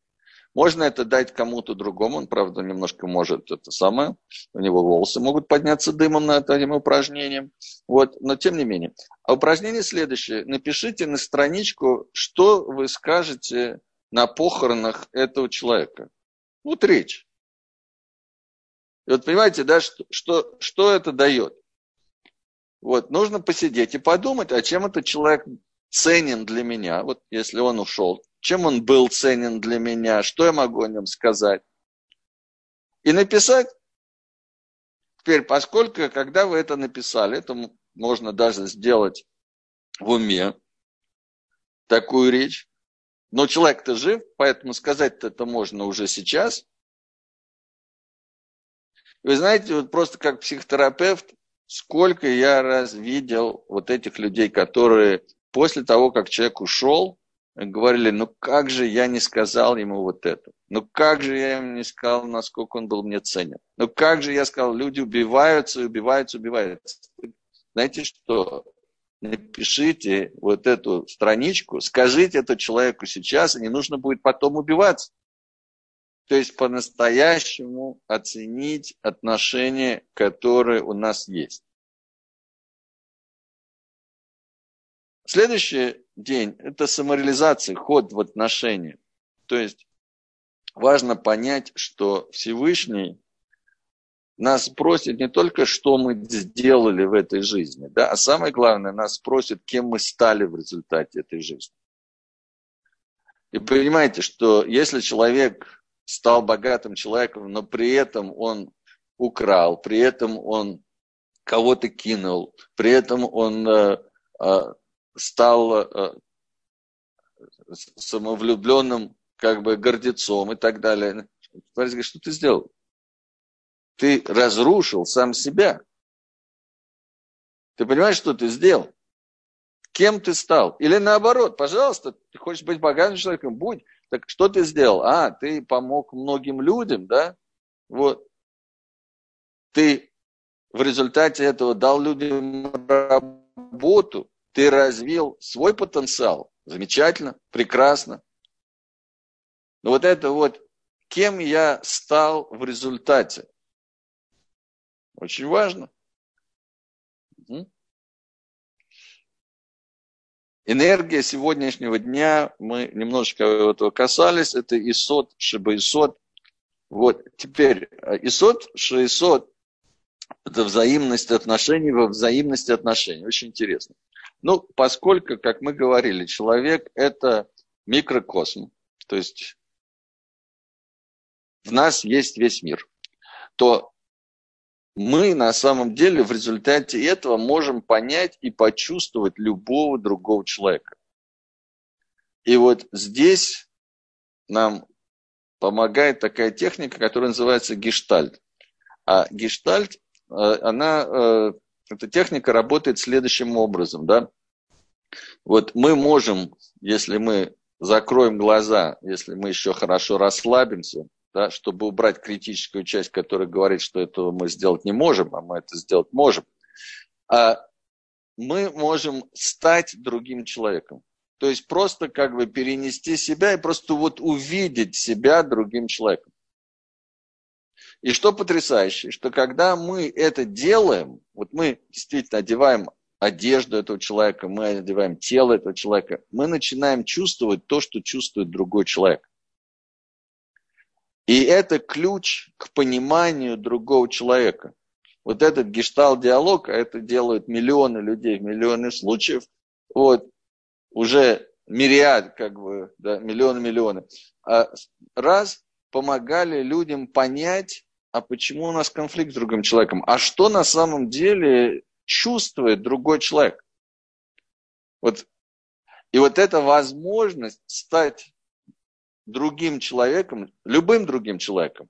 Можно это дать кому-то другому, он, правда, немножко может у него волосы могут подняться дымом над этим упражнением, вот, но тем не менее. А упражнение следующее, напишите на страничку, что вы скажете на похоронах этого человека. Вот речь. И вот понимаете, да, что это дает? Вот, нужно посидеть и подумать, а чем этот человек ценен для меня, вот если он ушел. Чем он был ценен для меня, что я могу о нем сказать. И написать. Теперь, поскольку, когда вы это написали, это можно даже сделать в уме, такую речь. Но человек-то жив, поэтому сказать-то это можно уже сейчас. Вы знаете, вот просто как психотерапевт, сколько я раз видел вот этих людей, которые после того, как человек ушел, говорили, ну как же я не сказал ему вот это? Ну как же я ему не сказал, насколько он был мне ценен? Ну как же я сказал, люди убиваются. Знаете что? Напишите вот эту страничку, скажите это человеку сейчас, и не нужно будет потом убиваться. То есть по-настоящему оценить отношения, которые у нас есть. Следующий день – это самореализация, ход в отношения. То есть важно понять, что Всевышний нас просит не только, что мы сделали в этой жизни, да, а самое главное, нас просит, кем мы стали в результате этой жизни. И понимаете, что если человек стал богатым человеком, но при этом он украл, при этом он кого-то кинул, при этом он стал самовлюбленным, как бы гордецом и так далее. Творец говорит, что ты сделал? Ты разрушил сам себя. Ты понимаешь, что ты сделал? Кем ты стал? Или наоборот, пожалуйста, ты хочешь быть богатым человеком, будь. Так что ты сделал? А, ты помог многим людям, да? Вот. Ты в результате этого дал людям работу, ты развил свой потенциал. Замечательно, прекрасно. Но вот это вот, кем я стал в результате? Очень важно. Энергия сегодняшнего дня, мы немножечко этого касались, это Йесод, Шива Йесод. Вот теперь Йесод, Шива Йесод, это взаимность отношений во взаимности отношений. Очень интересно. Ну, поскольку, как мы говорили, человек – это микрокосм, то есть в нас есть весь мир, то мы на самом деле в результате этого можем понять и почувствовать любого другого человека. И вот здесь нам помогает такая техника, которая называется гештальт. А гештальт, она, эта техника работает следующим образом, да? Вот мы можем, если мы закроем глаза, если мы еще хорошо расслабимся, да, чтобы убрать критическую часть, которая говорит, что этого мы сделать не можем, а мы это сделать можем, а мы можем стать другим человеком. То есть просто как бы перенести себя и просто вот увидеть себя другим человеком. И что потрясающе, что когда мы это делаем, вот мы действительно одеваем одежду этого человека, мы одеваем тело этого человека, мы начинаем чувствовать то, что чувствует другой человек. И это ключ к пониманию другого человека. Вот этот гештальт-диалог, а это делают миллионы людей в миллионы случаев, вот, уже мириад, как бы, да, миллионы, раз помогали людям понять, а почему у нас конфликт с другим человеком, а что на самом деле чувствует другой человек. Вот. И вот эта возможность стать другим человеком, любым другим человеком,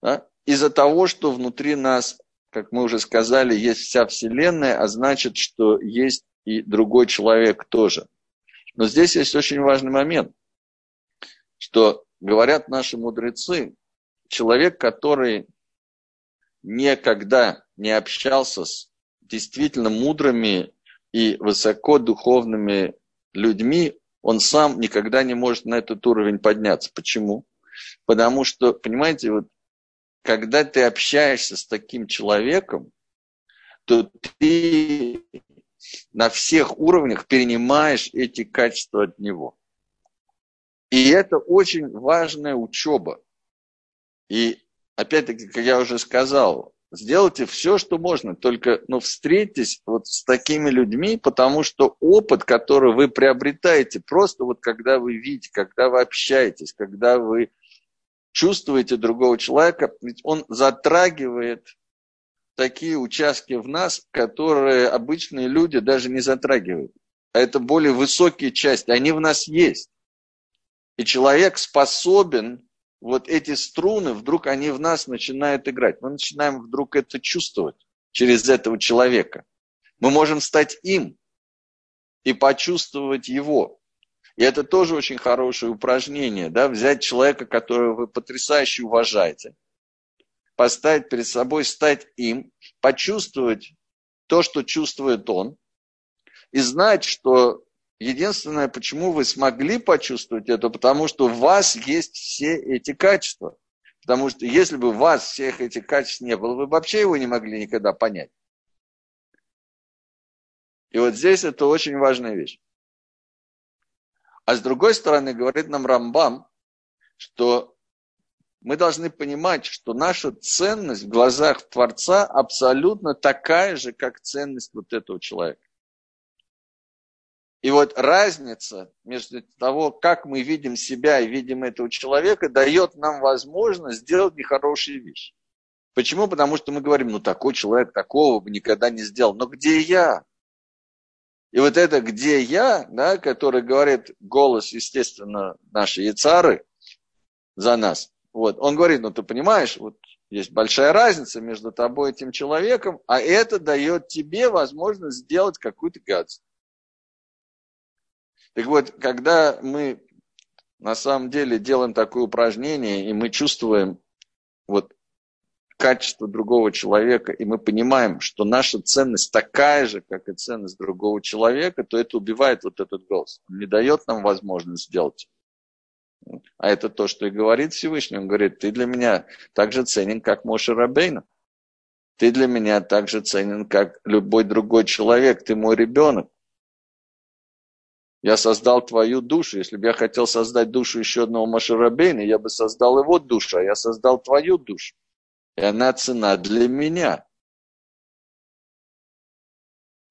да? Из-за того, что внутри нас, как мы уже сказали, есть вся Вселенная, а значит, что есть и другой человек тоже. Но здесь есть очень важный момент, что говорят наши мудрецы, человек, который никогда не общался с действительно мудрыми и высокодуховными людьми, он сам никогда не может на этот уровень подняться. Почему? Потому что, понимаете, вот, когда ты общаешься с таким человеком, то ты на всех уровнях перенимаешь эти качества от него. И это очень важная учеба. И, опять-таки, как я уже сказал, сделайте все, что можно, только встретитесь вот с такими людьми, потому что опыт, который вы приобретаете, просто вот когда вы видите, когда вы общаетесь, когда вы чувствуете другого человека, ведь он затрагивает такие участки в нас, которые обычные люди даже не затрагивают. это более высокие части, они в нас есть. И человек способен, вот эти струны, вдруг они в нас начинают играть. Мы начинаем вдруг это чувствовать через этого человека. Мы можем стать им и почувствовать его. И это тоже очень хорошее упражнение, да, взять человека, которого вы потрясающе уважаете, поставить перед собой, стать им, почувствовать то, что чувствует он, и знать, что единственное, почему вы смогли почувствовать это, потому что у вас есть все эти качества. Потому что если бы у вас всех этих качеств не было, вы бы вообще его не могли никогда понять. И вот здесь это очень важная вещь. А с другой стороны, говорит нам Рамбам, что мы должны понимать, что наша ценность в глазах Творца абсолютно такая же, как ценность вот этого человека. И вот разница между того, как мы видим себя и видим этого человека, дает нам возможность сделать нехорошие вещи. Почему? Потому что мы говорим, ну такой человек такого бы никогда не сделал. Но где я? И вот это «где я», да, который говорит голос, естественно, нашей яцары за нас, вот, он говорит, ну ты понимаешь, вот есть большая разница между тобой и этим человеком, а это дает тебе возможность сделать какую-то гадость. Так вот, когда мы на самом деле делаем такое упражнение, и мы чувствуем вот качество другого человека, и мы понимаем, что наша ценность такая же, как и ценность другого человека, то это убивает вот этот голос. Он не дает нам возможность сделать. А это то, что и говорит Всевышний. Он говорит, ты для меня так же ценен, как Моше Рабейну. Ты для меня так же ценен, как любой другой человек. Ты мой ребенок. Я создал твою душу. Если бы я хотел создать душу еще одного Моше Рабейна, я бы создал его душу, а я создал твою душу. И она цена для меня.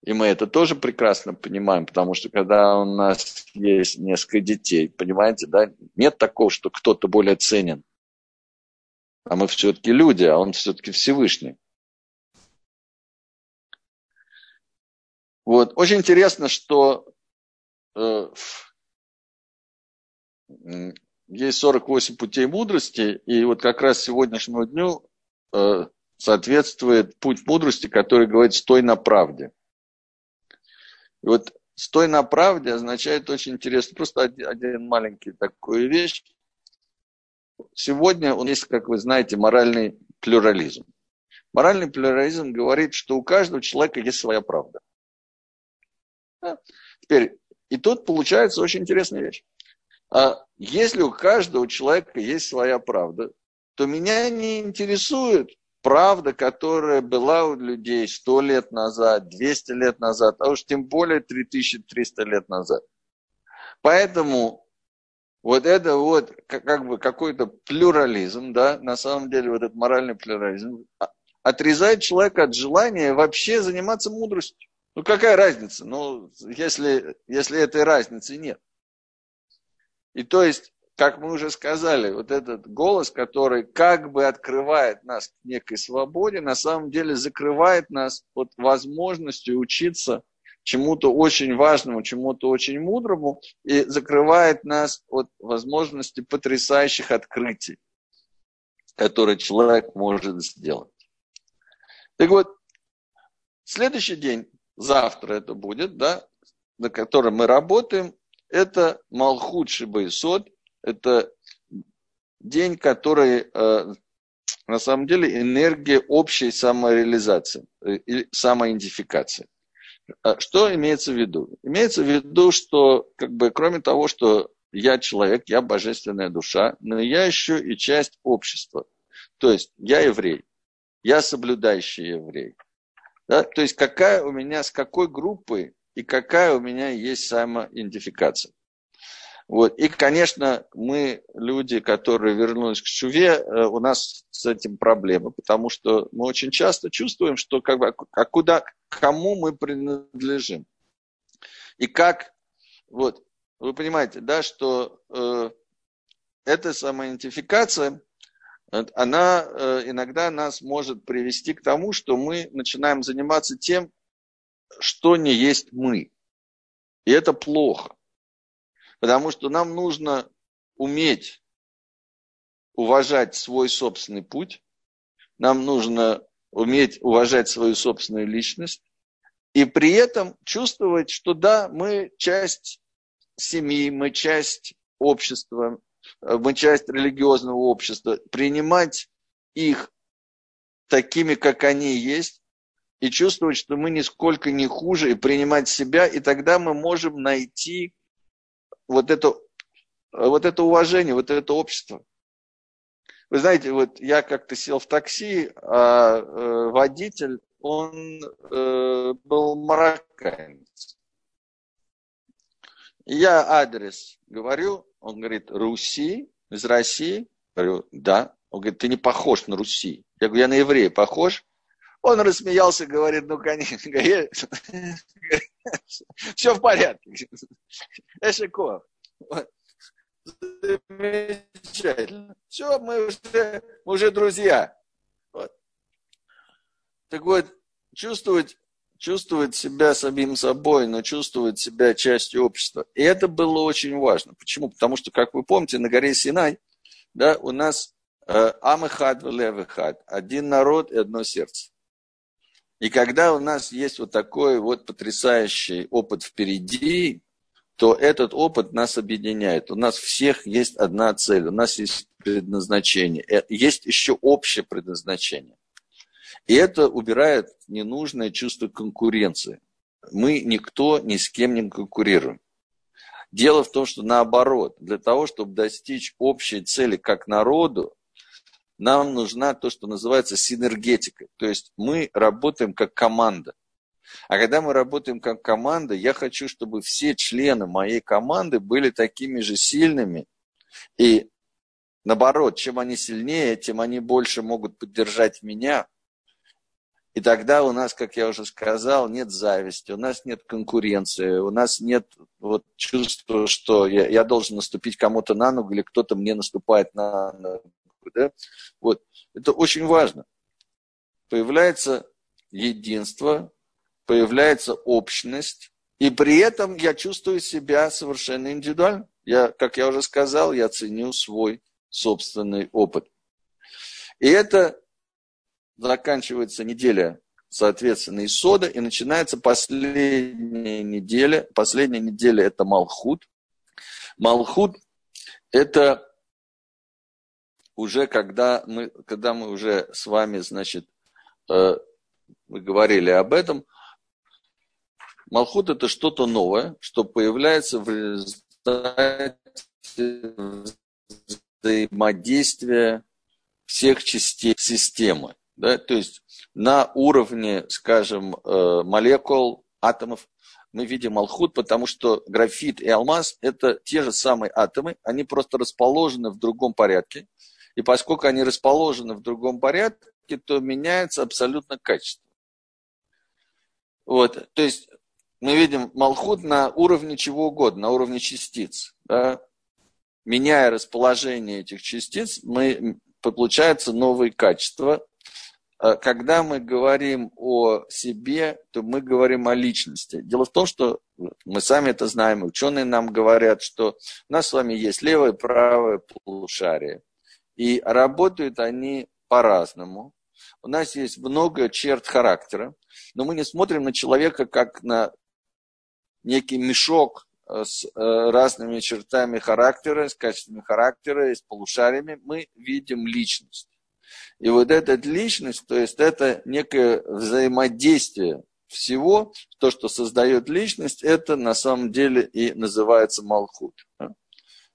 И мы это тоже прекрасно понимаем, потому что когда у нас есть несколько детей, понимаете, да, нет такого, что кто-то более ценен. А мы все-таки люди, а он все-таки Всевышний. Вот. Очень интересно, что есть 48 путей мудрости, и вот как раз сегодняшнему дню соответствует путь мудрости, который говорит «стой на правде». И вот «стой на правде» означает очень интересно. Просто один маленький такую вещь. Сегодня у нас есть, как вы знаете, моральный плюрализм. Моральный плюрализм говорит, что у каждого человека есть своя правда. Теперь, и тут получается очень интересная вещь. Если у каждого человека есть своя правда, то меня не интересует правда, которая была у людей 100 лет назад, 200 лет назад, а уж тем более 3300 лет назад. Поэтому вот это вот как бы какой-то плюрализм, да, на самом деле вот этот моральный плюрализм, отрезает человека от желания вообще заниматься мудростью. Ну какая разница, ну если этой разницы нет. И то есть, как мы уже сказали, вот этот голос, который как бы открывает нас к некой свободе, на самом деле закрывает нас от возможности учиться чему-то очень важному, чему-то очень мудрому, и закрывает нас от возможности потрясающих открытий, которые человек может сделать. Так вот, следующий день, завтра это будет, да, на котором мы работаем, это Малхут Шива Заль. Это день, который, на самом деле, энергия общей самореализации, самоидентификации. Что имеется в виду? Имеется в виду, что, как бы, кроме того, что я человек, я божественная душа, но я еще и часть общества. То есть, я еврей, я соблюдающий еврей. Да? То есть, какая у меня, с какой группой и какая у меня есть самоидентификация. Вот. И, конечно, мы, люди, которые вернулись к Чуве, у нас с этим проблемы, потому что мы очень часто чувствуем, что как бы, а куда, кому мы принадлежим. И как, вот, вы понимаете, да, что эта самоидентификация, она иногда нас может привести к тому, что мы начинаем заниматься тем, что не есть мы. И это плохо. Потому что нам нужно уметь уважать свой собственный путь. Нам нужно уметь уважать свою собственную личность. И при этом чувствовать, что да, мы часть семьи, мы часть общества, мы часть религиозного общества. Принимать их такими, как они есть, и чувствовать, что мы нисколько не хуже, и принимать себя, и тогда мы можем найти вот это уважение, вот это общество. Вы знаете, вот я как-то сел в такси, а водитель, он был марокканец. Я адрес говорю, он говорит, Руси, из России. Говорю, да. Он говорит, ты не похож на Руси. Я говорю, я на еврея похож. Он рассмеялся, говорит, ну, конечно, все в порядке. Эшиков. Замечательно. Все, мы уже друзья. Вот. Так вот, чувствовать себя самим собой, но чувствовать себя частью общества. И это было очень важно. Почему? Потому что, как вы помните, на горе Синай, да, у нас Амехад Велевехад, один народ и одно сердце. И когда у нас есть вот такой вот потрясающий опыт впереди, то этот опыт нас объединяет. У нас всех есть одна цель, у нас есть предназначение, есть еще общее предназначение. И это убирает ненужное чувство конкуренции. Мы никто ни с кем не конкурируем. Дело в том, что наоборот, для того, чтобы достичь общей цели как народу, нам нужна то, что называется синергетика. То есть мы работаем как команда. А когда мы работаем как команда, я хочу, чтобы все члены моей команды были такими же сильными. И наоборот, чем они сильнее, тем они больше могут поддержать меня. И тогда у нас, как я уже сказал, нет зависти, у нас нет конкуренции, у нас нет вот чувства, что я должен наступить кому-то на ногу или кто-то мне наступает на ногу. Да? Вот. Это очень важно. Появляется единство, появляется общность, и при этом я чувствую себя совершенно индивидуально. Как я уже сказал, я ценю свой собственный опыт. И это... Заканчивается неделя, соответственно, Йесода, и начинается последняя неделя. Последняя неделя – это Малхут. Малхут – это уже когда мы уже с вами, значит, мы говорили об этом. Малхут – это что-то новое, что появляется в результате взаимодействия всех частей системы. Да, то есть на уровне, скажем, молекул, атомов мы видим Малхут, потому что графит и алмаз – это те же самые атомы, они просто расположены в другом порядке. И поскольку они расположены в другом порядке, то меняется абсолютно качество. Вот, то есть мы видим Малхут на уровне чего угодно, на уровне частиц. Да? Меняя расположение этих частиц, получаются новые качества. Когда мы говорим о себе, то мы говорим о личности. Дело в том, что мы сами это знаем, ученые нам говорят, что у нас с вами есть левое и правое полушарие. И работают они по-разному. У нас есть много черт характера, но мы не смотрим на человека как на некий мешок с разными чертами характера, с качествами характера, с полушариями. Мы видим личность. И вот эта личность, то есть это некое взаимодействие всего, то, что создает личность, это на самом деле и называется Малхут.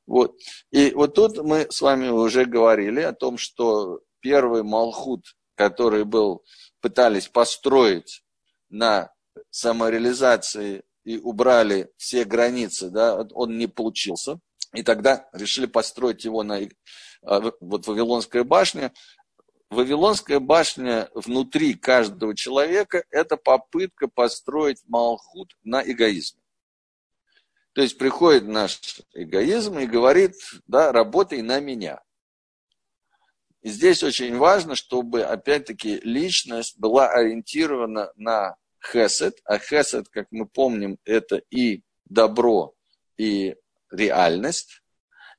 Вот. И вот тут мы с вами уже говорили о том, что первый Малхут, который пытались построить на самореализации и убрали все границы, да, он не получился. И тогда решили построить его на Вавилонской башне. Вавилонская башня внутри каждого человека – это попытка построить Малхут на эгоизме. То есть приходит наш эгоизм и говорит, да, работай на меня. И здесь очень важно, чтобы, опять-таки, личность была ориентирована на хесед. А хесед, как мы помним, это и добро и реальность,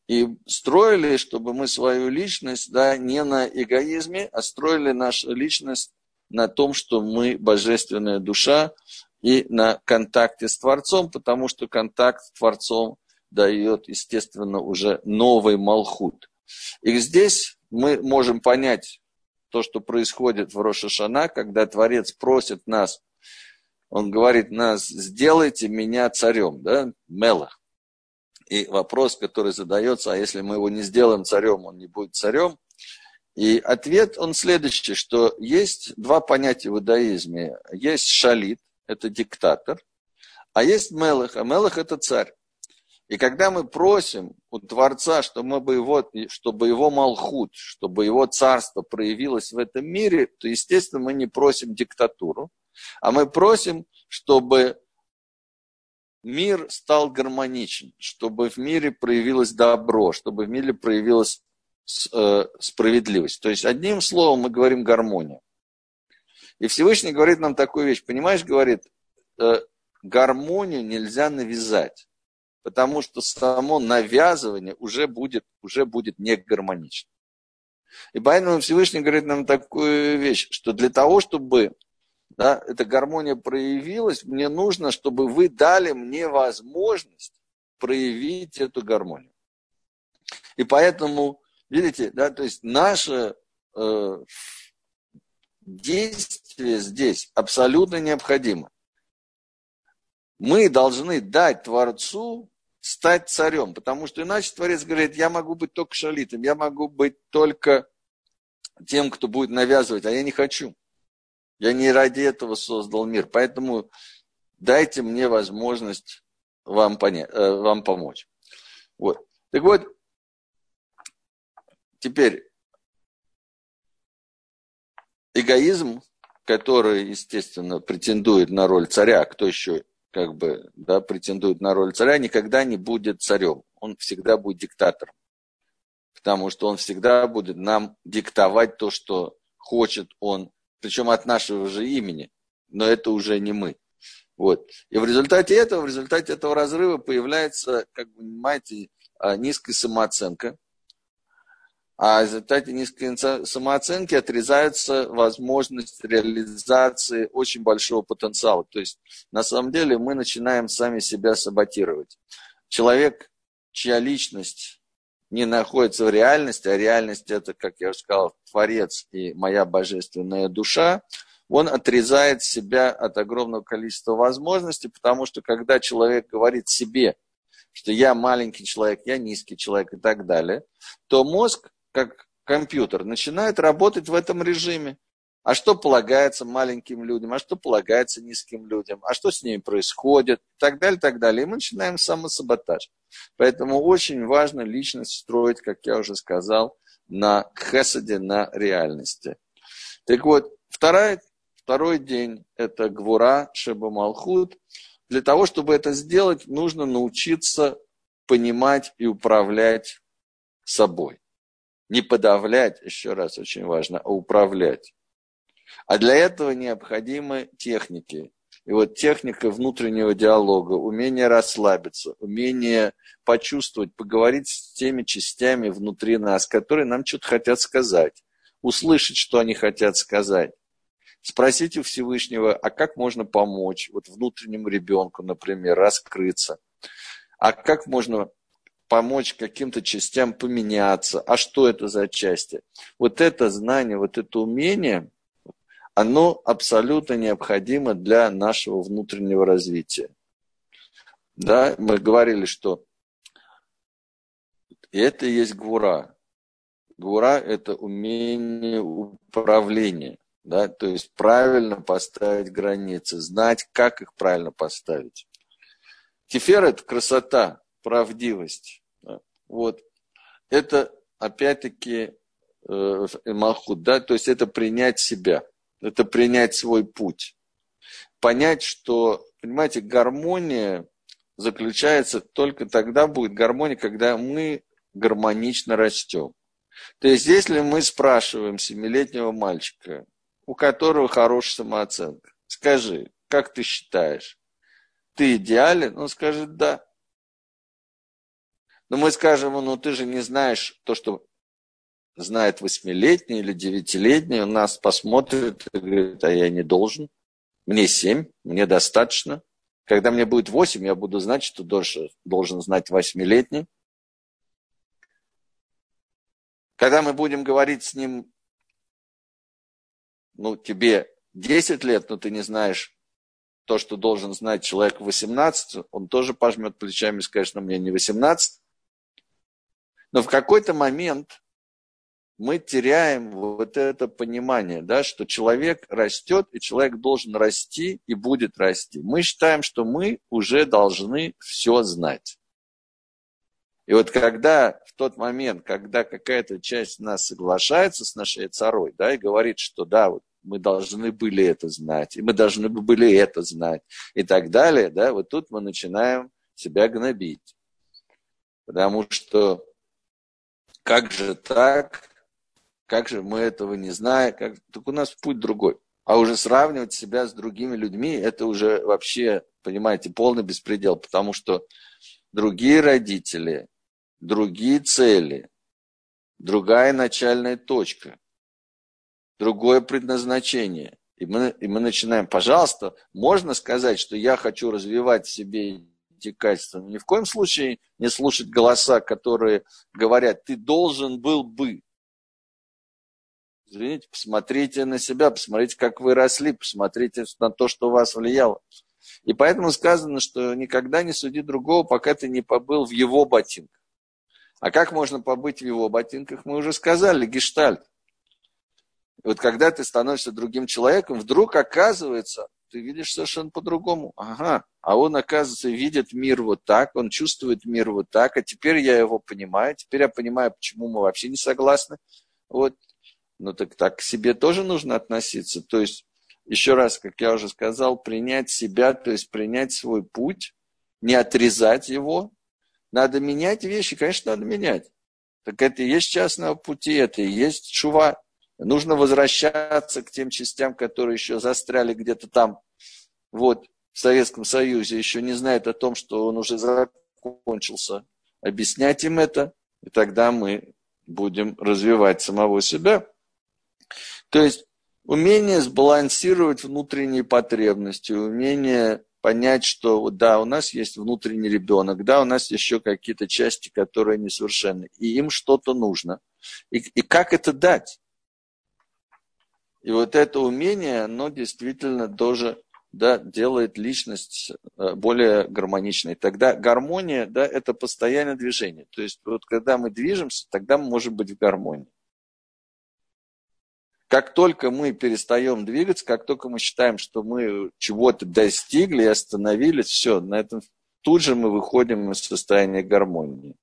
и строили, чтобы мы свою личность, да, не на эгоизме, а строили нашу личность на том, что мы божественная душа, и на контакте с Творцом, потому что контакт с Творцом дает, естественно, уже новый Малхут. И здесь мы можем понять то, что происходит в Рош ха-Шана, когда Творец просит нас, он говорит нас: сделайте меня царем, да, Мелах. И вопрос, который задается: а если мы его не сделаем царем, он не будет царем? И ответ он следующий, что есть два понятия в иудаизме. Есть шалит, это диктатор, а есть Мелах, а Мелах это царь. И когда мы просим у Творца, чтобы его Малхут, чтобы его царство проявилось в этом мире, то, естественно, мы не просим диктатуру, а мы просим, чтобы мир стал гармоничен, чтобы в мире проявилось добро, чтобы в мире проявилась справедливость. То есть, одним словом, мы говорим гармония. И Всевышний говорит нам такую вещь, понимаешь, говорит, гармонию нельзя навязать, потому что само навязывание уже будет не гармонично. И поэтому Всевышний говорит нам такую вещь, что для того, чтобы, да, эта гармония проявилась, мне нужно, чтобы вы дали мне возможность проявить эту гармонию. И поэтому, видите, да, то есть наше действие здесь абсолютно необходимо. Мы должны дать Творцу стать царем, потому что иначе Творец говорит: я могу быть только шалитом, я могу быть только тем, кто будет навязывать, а я не хочу. Я не ради этого создал мир, поэтому дайте мне возможность вам помочь. Вот. Так вот, теперь эгоизм, который, естественно, претендует на роль царя, кто еще претендует на роль царя, никогда не будет царем, он всегда будет диктатором, потому что он всегда будет нам диктовать то, что хочет он, причем от нашего же имени, но это уже не мы. Вот. И в результате этого разрыва появляется, как вы понимаете, низкая самооценка, а в результате низкой самооценки отрезается возможность реализации очень большого потенциала. То есть, на самом деле, мы начинаем сами себя саботировать. Человек, чья личность не находится в реальности, а реальность это, как я уже сказал, Творец и моя божественная душа, он отрезает себя от огромного количества возможностей, потому что, когда человек говорит себе, что я маленький человек, я низкий человек и так далее, то мозг, как компьютер, начинает работать в этом режиме. А что полагается маленьким людям, а что полагается низким людям, а что с ними происходит, и так далее, и так далее. И мы начинаем самосаботаж. Поэтому очень важно личность строить, как я уже сказал, на хесаде, на реальности. Так вот, второй день – это Гвура, Шива Малхут. Для того, чтобы это сделать, нужно научиться понимать и управлять собой. Не подавлять, еще раз очень важно, а управлять. А для этого необходимы техники. И вот техника внутреннего диалога, умение расслабиться, умение почувствовать, поговорить с теми частями внутри нас, которые нам что-то хотят сказать, услышать, что они хотят сказать. Спросите у Всевышнего, а как можно помочь вот внутреннему ребенку, например, раскрыться? А как можно помочь каким-то частям поменяться? А что это за части? Вот это знание, вот это умение, оно абсолютно необходимо для нашего внутреннего развития. Да, мы говорили, что это и есть Гвура. Гвура – это умение управления. Да, то есть правильно поставить границы, знать, как их правильно поставить. Тиферет – красота, правдивость. Да, вот. Это, опять-таки, Малхут, да, то есть это принять себя, это принять свой путь. Понять, что, понимаете, гармония заключается только тогда будет гармония, когда мы гармонично растем. То есть если мы спрашиваем 7-летнего мальчика, у которого хорошая самооценка, скажи, как ты считаешь, ты идеален? Он скажет да. Но мы скажем ему, ну ты же не знаешь то, что знает 8-летний или 9-летний, он нас посмотрит и говорит, а я не должен, мне 7, мне достаточно. Когда мне будет 8, я буду знать, что должен знать 8-летний. Когда мы будем говорить с ним, ну, тебе 10 лет, но ты не знаешь то, что должен знать человек 18, он тоже пожмет плечами и скажет, ну, мне не 18. Но в какой-то момент мы теряем вот это понимание, да, что человек растет, и человек должен расти и будет расти. Мы считаем, что мы уже должны все знать. И вот когда в тот момент, когда какая-то часть нас соглашается с нашей царой, да, и говорит, что да, вот мы должны были это знать, и мы должны были это знать, и так далее, да, вот тут мы начинаем себя гнобить. Потому что как же так? Как же мы этого не знаем? Так у нас путь другой. А уже сравнивать себя с другими людьми, это уже вообще, понимаете, полный беспредел. Потому что другие родители, другие цели, другая начальная точка, другое предназначение. И мы начинаем, пожалуйста, можно сказать, что я хочу развивать в себе эти качества. Ни в коем случае не слушать голоса, которые говорят, ты должен был бы. Извините, посмотрите на себя, посмотрите, как вы росли, посмотрите на то, что вас влияло. И поэтому сказано, что никогда не суди другого, пока ты не побыл в его ботинках. А как можно побыть в его ботинках, мы уже сказали, гештальт. И вот когда ты становишься другим человеком, вдруг оказывается, ты видишь совершенно по-другому. Ага, а он, оказывается, видит мир вот так, он чувствует мир вот так, а теперь я его понимаю, теперь я понимаю, почему мы вообще не согласны. Вот. Ну так к себе тоже нужно относиться. То есть, еще раз, как я уже сказал, принять себя, то есть принять свой путь, не отрезать его. Надо менять вещи, конечно, надо менять. Так это и есть частного пути, это и есть чува. Нужно возвращаться к тем частям, которые еще застряли где-то там, вот, в Советском Союзе, еще не знают о том, что он уже закончился. Объяснять им это, и тогда мы будем развивать самого себя. То есть умение сбалансировать внутренние потребности, умение понять, что да, у нас есть внутренний ребенок, да, у нас еще какие-то части, которые несовершенны, и им что-то нужно. И как это дать? И вот это умение, оно действительно тоже, да, делает личность более гармоничной. Тогда гармония, да, это постоянное движение. То есть вот когда мы движемся, тогда мы можем быть в гармонии. Как только мы перестаем двигаться, как только мы считаем, что мы чего-то достигли и остановились, все, на этом тут же мы выходим из состояния гармонии.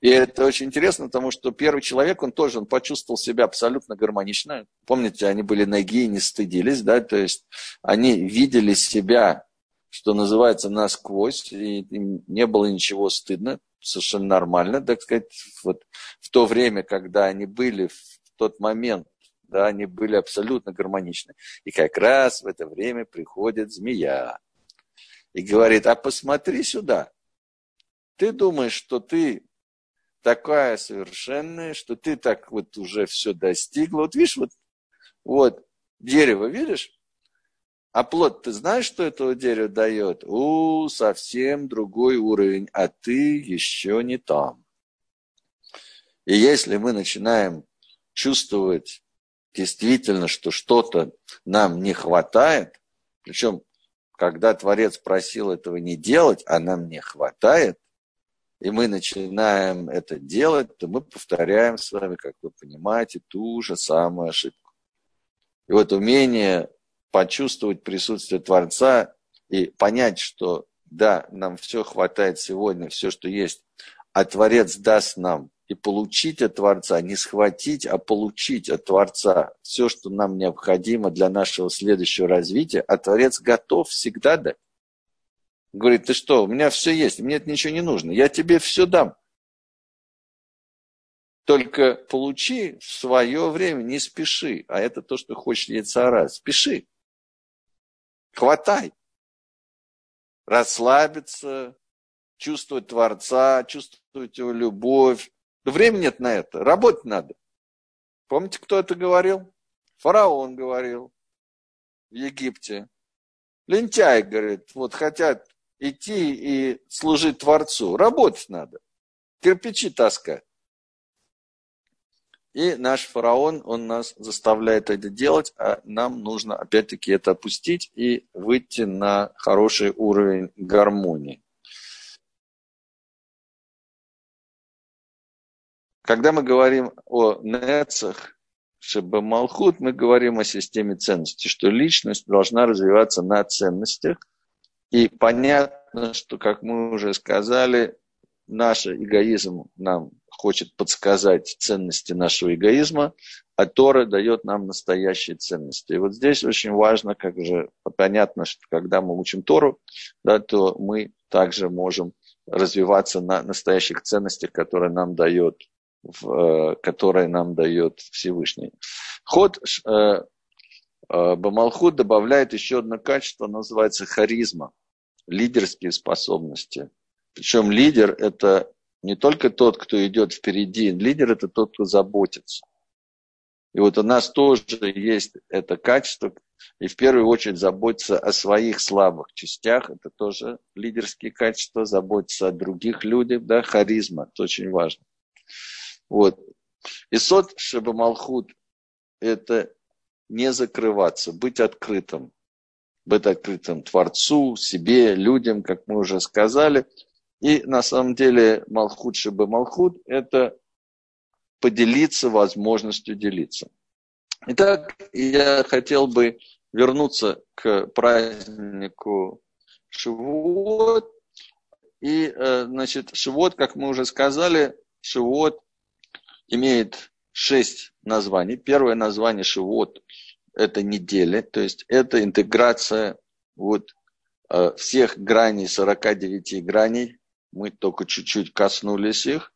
И это очень интересно, потому что первый человек, он тоже, он почувствовал себя абсолютно гармонично. Помните, они были ноги и не стыдились, да, то есть они видели себя, что называется, насквозь, и им не было ничего стыдно, совершенно нормально, так сказать, вот в то время, когда они были, в тот момент, да, они были абсолютно гармоничны. И как раз в это время приходит змея и говорит, а посмотри сюда, ты думаешь, что ты такая совершенная, что ты так вот уже все достигла. Вот видишь, вот дерево, видишь? А плод, ты знаешь, что этого дерева дает? Совсем другой уровень, а ты еще не там. И если мы начинаем чувствовать действительно, что что-то нам не хватает, причем, когда Творец просил этого не делать, а нам не хватает, и мы начинаем это делать, то мы повторяем с вами, как вы понимаете, ту же самую ошибку. И вот умение почувствовать присутствие Творца и понять, что да, нам все хватает сегодня, все, что есть, а Творец даст нам. И получить от Творца, не схватить, а получить от Творца все, что нам необходимо для нашего следующего развития, а Творец готов всегда дать. Говорит, ты что, у меня все есть, мне это ничего не нужно, я тебе все дам. Только получи в свое время, не спеши. А это то, что хочет яйца раз. Спеши. Хватай. расслабиться, чувствовать Творца, чувствовать его любовь. Времени нет на это, работать надо. Помните, кто это говорил? Фараон говорил в Египте. Лентяй, говорит, вот хотят идти и служить Творцу. Работать надо, кирпичи таскать. И наш фараон, он нас заставляет это делать, а нам нужно опять-таки это опустить и выйти на хороший уровень гармонии. Когда мы говорим о Нецах, Шиба Малхут, мы говорим о системе ценностей, что личность должна развиваться на ценностях. И понятно, что, как мы уже сказали, наш эгоизм нам хочет подсказать ценности нашего эгоизма, а Тора дает нам настоящие ценности. И вот здесь очень важно, как же понятно, что когда мы учим Тору, да, то мы также можем развиваться на настоящих ценностях, которые нам дает Всевышний. Ход Бамалхут добавляет еще одно качество, называется харизма, лидерские способности. Причем лидер – это не только тот, кто идет впереди, лидер – это тот, кто заботится. И вот у нас тоже есть это качество, и в первую очередь заботиться о своих слабых частях, это тоже лидерские качества, заботиться о других людях, да, харизма, это очень важно. Вот. Йесод Шеба Малхут – это не закрываться, быть открытым Творцу, себе, людям, как мы уже сказали. И на самом деле Малхут Шеба Малхут – это поделиться возможностью делиться. Итак, я хотел бы вернуться к празднику Шивот. И, значит, Шивот, как мы уже сказали, Шивот имеет 6 названий. Первое название Шивот – это неделя, то есть это интеграция вот всех граней, 49 граней. Мы только чуть-чуть коснулись их.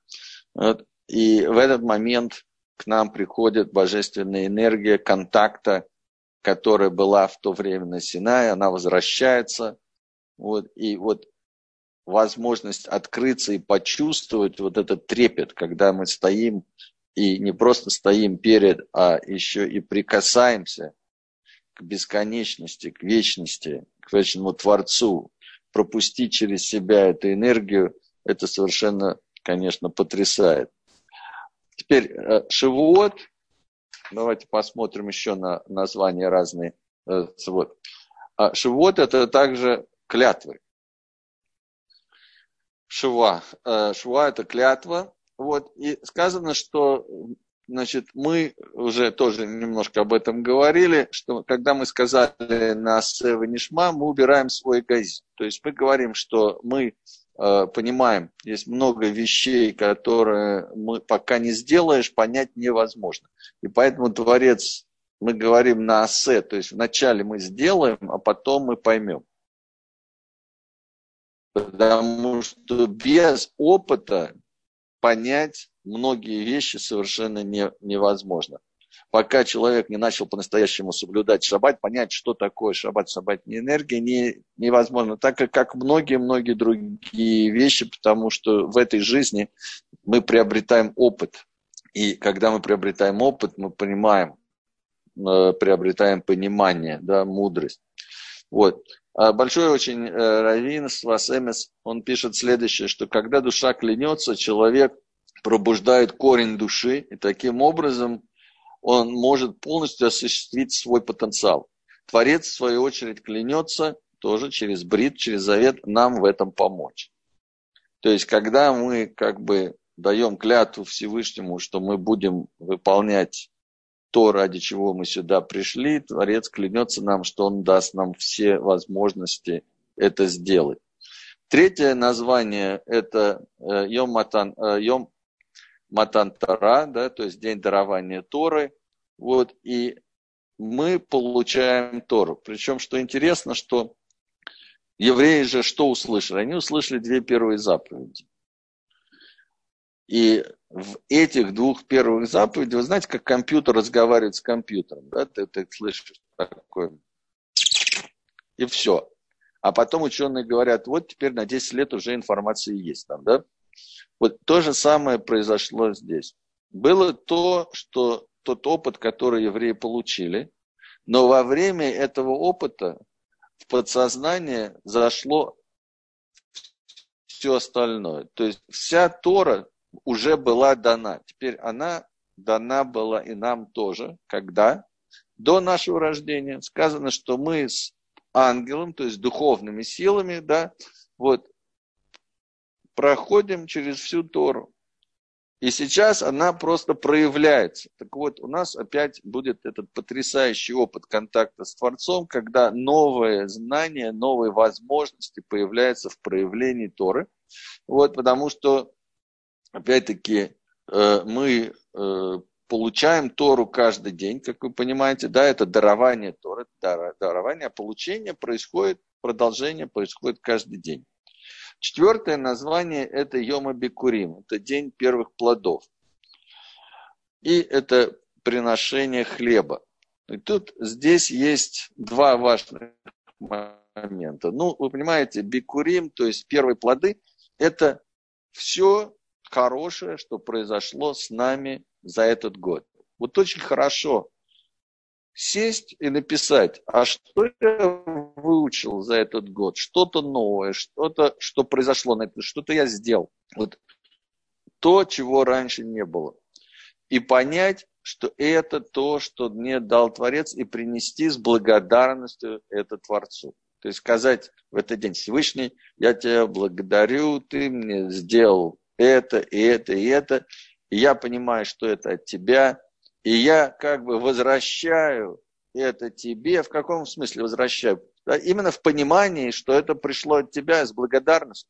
Вот. И в этот момент к нам приходит божественная энергия контакта, которая была в то время на Синае, она возвращается. Вот. И вот возможность открыться и почувствовать вот этот трепет, когда мы стоим и не просто стоим перед, а еще и прикасаемся к бесконечности, к вечности, к вечному Творцу. Пропустить через себя эту энергию, это совершенно, конечно, потрясает. Теперь Шивот. Давайте посмотрим еще на названия разные. Вот. Шивот – это также клятвы. Шива. Шива – это клятва. Вот. И сказано, что, значит, мы уже тоже немножко об этом говорили, что когда мы сказали на Асэ Венишма, мы убираем свой эгоизм. То есть мы говорим, что мы понимаем, есть много вещей, которые мы пока не сделаешь, понять невозможно. И поэтому Творец, мы говорим на асе, то есть вначале мы сделаем, а потом мы поймем. Потому что без опыта понять многие вещи совершенно невозможно. Пока человек не начал по-настоящему соблюдать шаббат, понять, что такое шаббат, не энергия, невозможно. Так как многие-многие другие вещи, потому что в этой жизни мы приобретаем опыт. И когда мы приобретаем опыт, мы понимаем, приобретаем понимание, да, мудрость. Вот. Большой очень раввин Свасемес, он пишет следующее, что когда душа клянется, человек пробуждает корень души, и таким образом он может полностью осуществить свой потенциал. Творец, в свою очередь, клянется тоже через брит, через завет нам в этом помочь. То есть, когда мы как бы даем клятву Всевышнему, что мы будем выполнять то, ради чего мы сюда пришли, Творец клянется нам, что он даст нам все возможности это сделать. Третье название – это Йом Матан Тора, да, то есть день дарования Торы. Вот, и мы получаем Тору. Причем, что интересно, что евреи же что услышали? Они услышали 2 первые заповеди. И в этих 2 первых заповедях, вы знаете, как компьютер разговаривает с компьютером, да? Ты слышишь такое. И все. А потом ученые говорят, вот теперь на 10 лет уже информация есть там, да? Вот то же самое произошло здесь. Было то, что тот опыт, который евреи получили, но во время этого опыта в подсознание зашло все остальное. То есть вся Тора уже была дана. Теперь она дана была и нам тоже. Когда? До нашего рождения. Сказано, что мы с ангелом, то есть духовными силами, да, вот, проходим через всю Тору. И сейчас она просто проявляется. Так вот, у нас опять будет этот потрясающий опыт контакта с Творцом, когда новые знания, новые возможности появляются в проявлении Торы. Вот, потому что, опять-таки, мы получаем Тору каждый день, как вы понимаете. Да, это дарование Торы, дарование, а получение происходит, продолжение происходит каждый день. Четвертое название – это Йома Бикурим, это день первых плодов. И это приношение хлеба. И тут здесь есть два важных момента. Ну, вы понимаете, Бикурим, то есть первые плоды – это все хорошее, что произошло с нами за этот год. Вот очень хорошо сесть и написать, а что я выучил за этот год, что-то новое, что-то, что произошло, что-то я сделал. Вот то, чего раньше не было. И понять, что это то, что мне дал Творец, и принести с благодарностью это Творцу. То есть сказать в этот день: Всевышний, я тебя благодарю, ты мне сделал это, и это, и это. И я понимаю, что это от тебя. И я как бы возвращаю это тебе. В каком смысле возвращаю? Именно в понимании, что это пришло от тебя с благодарностью.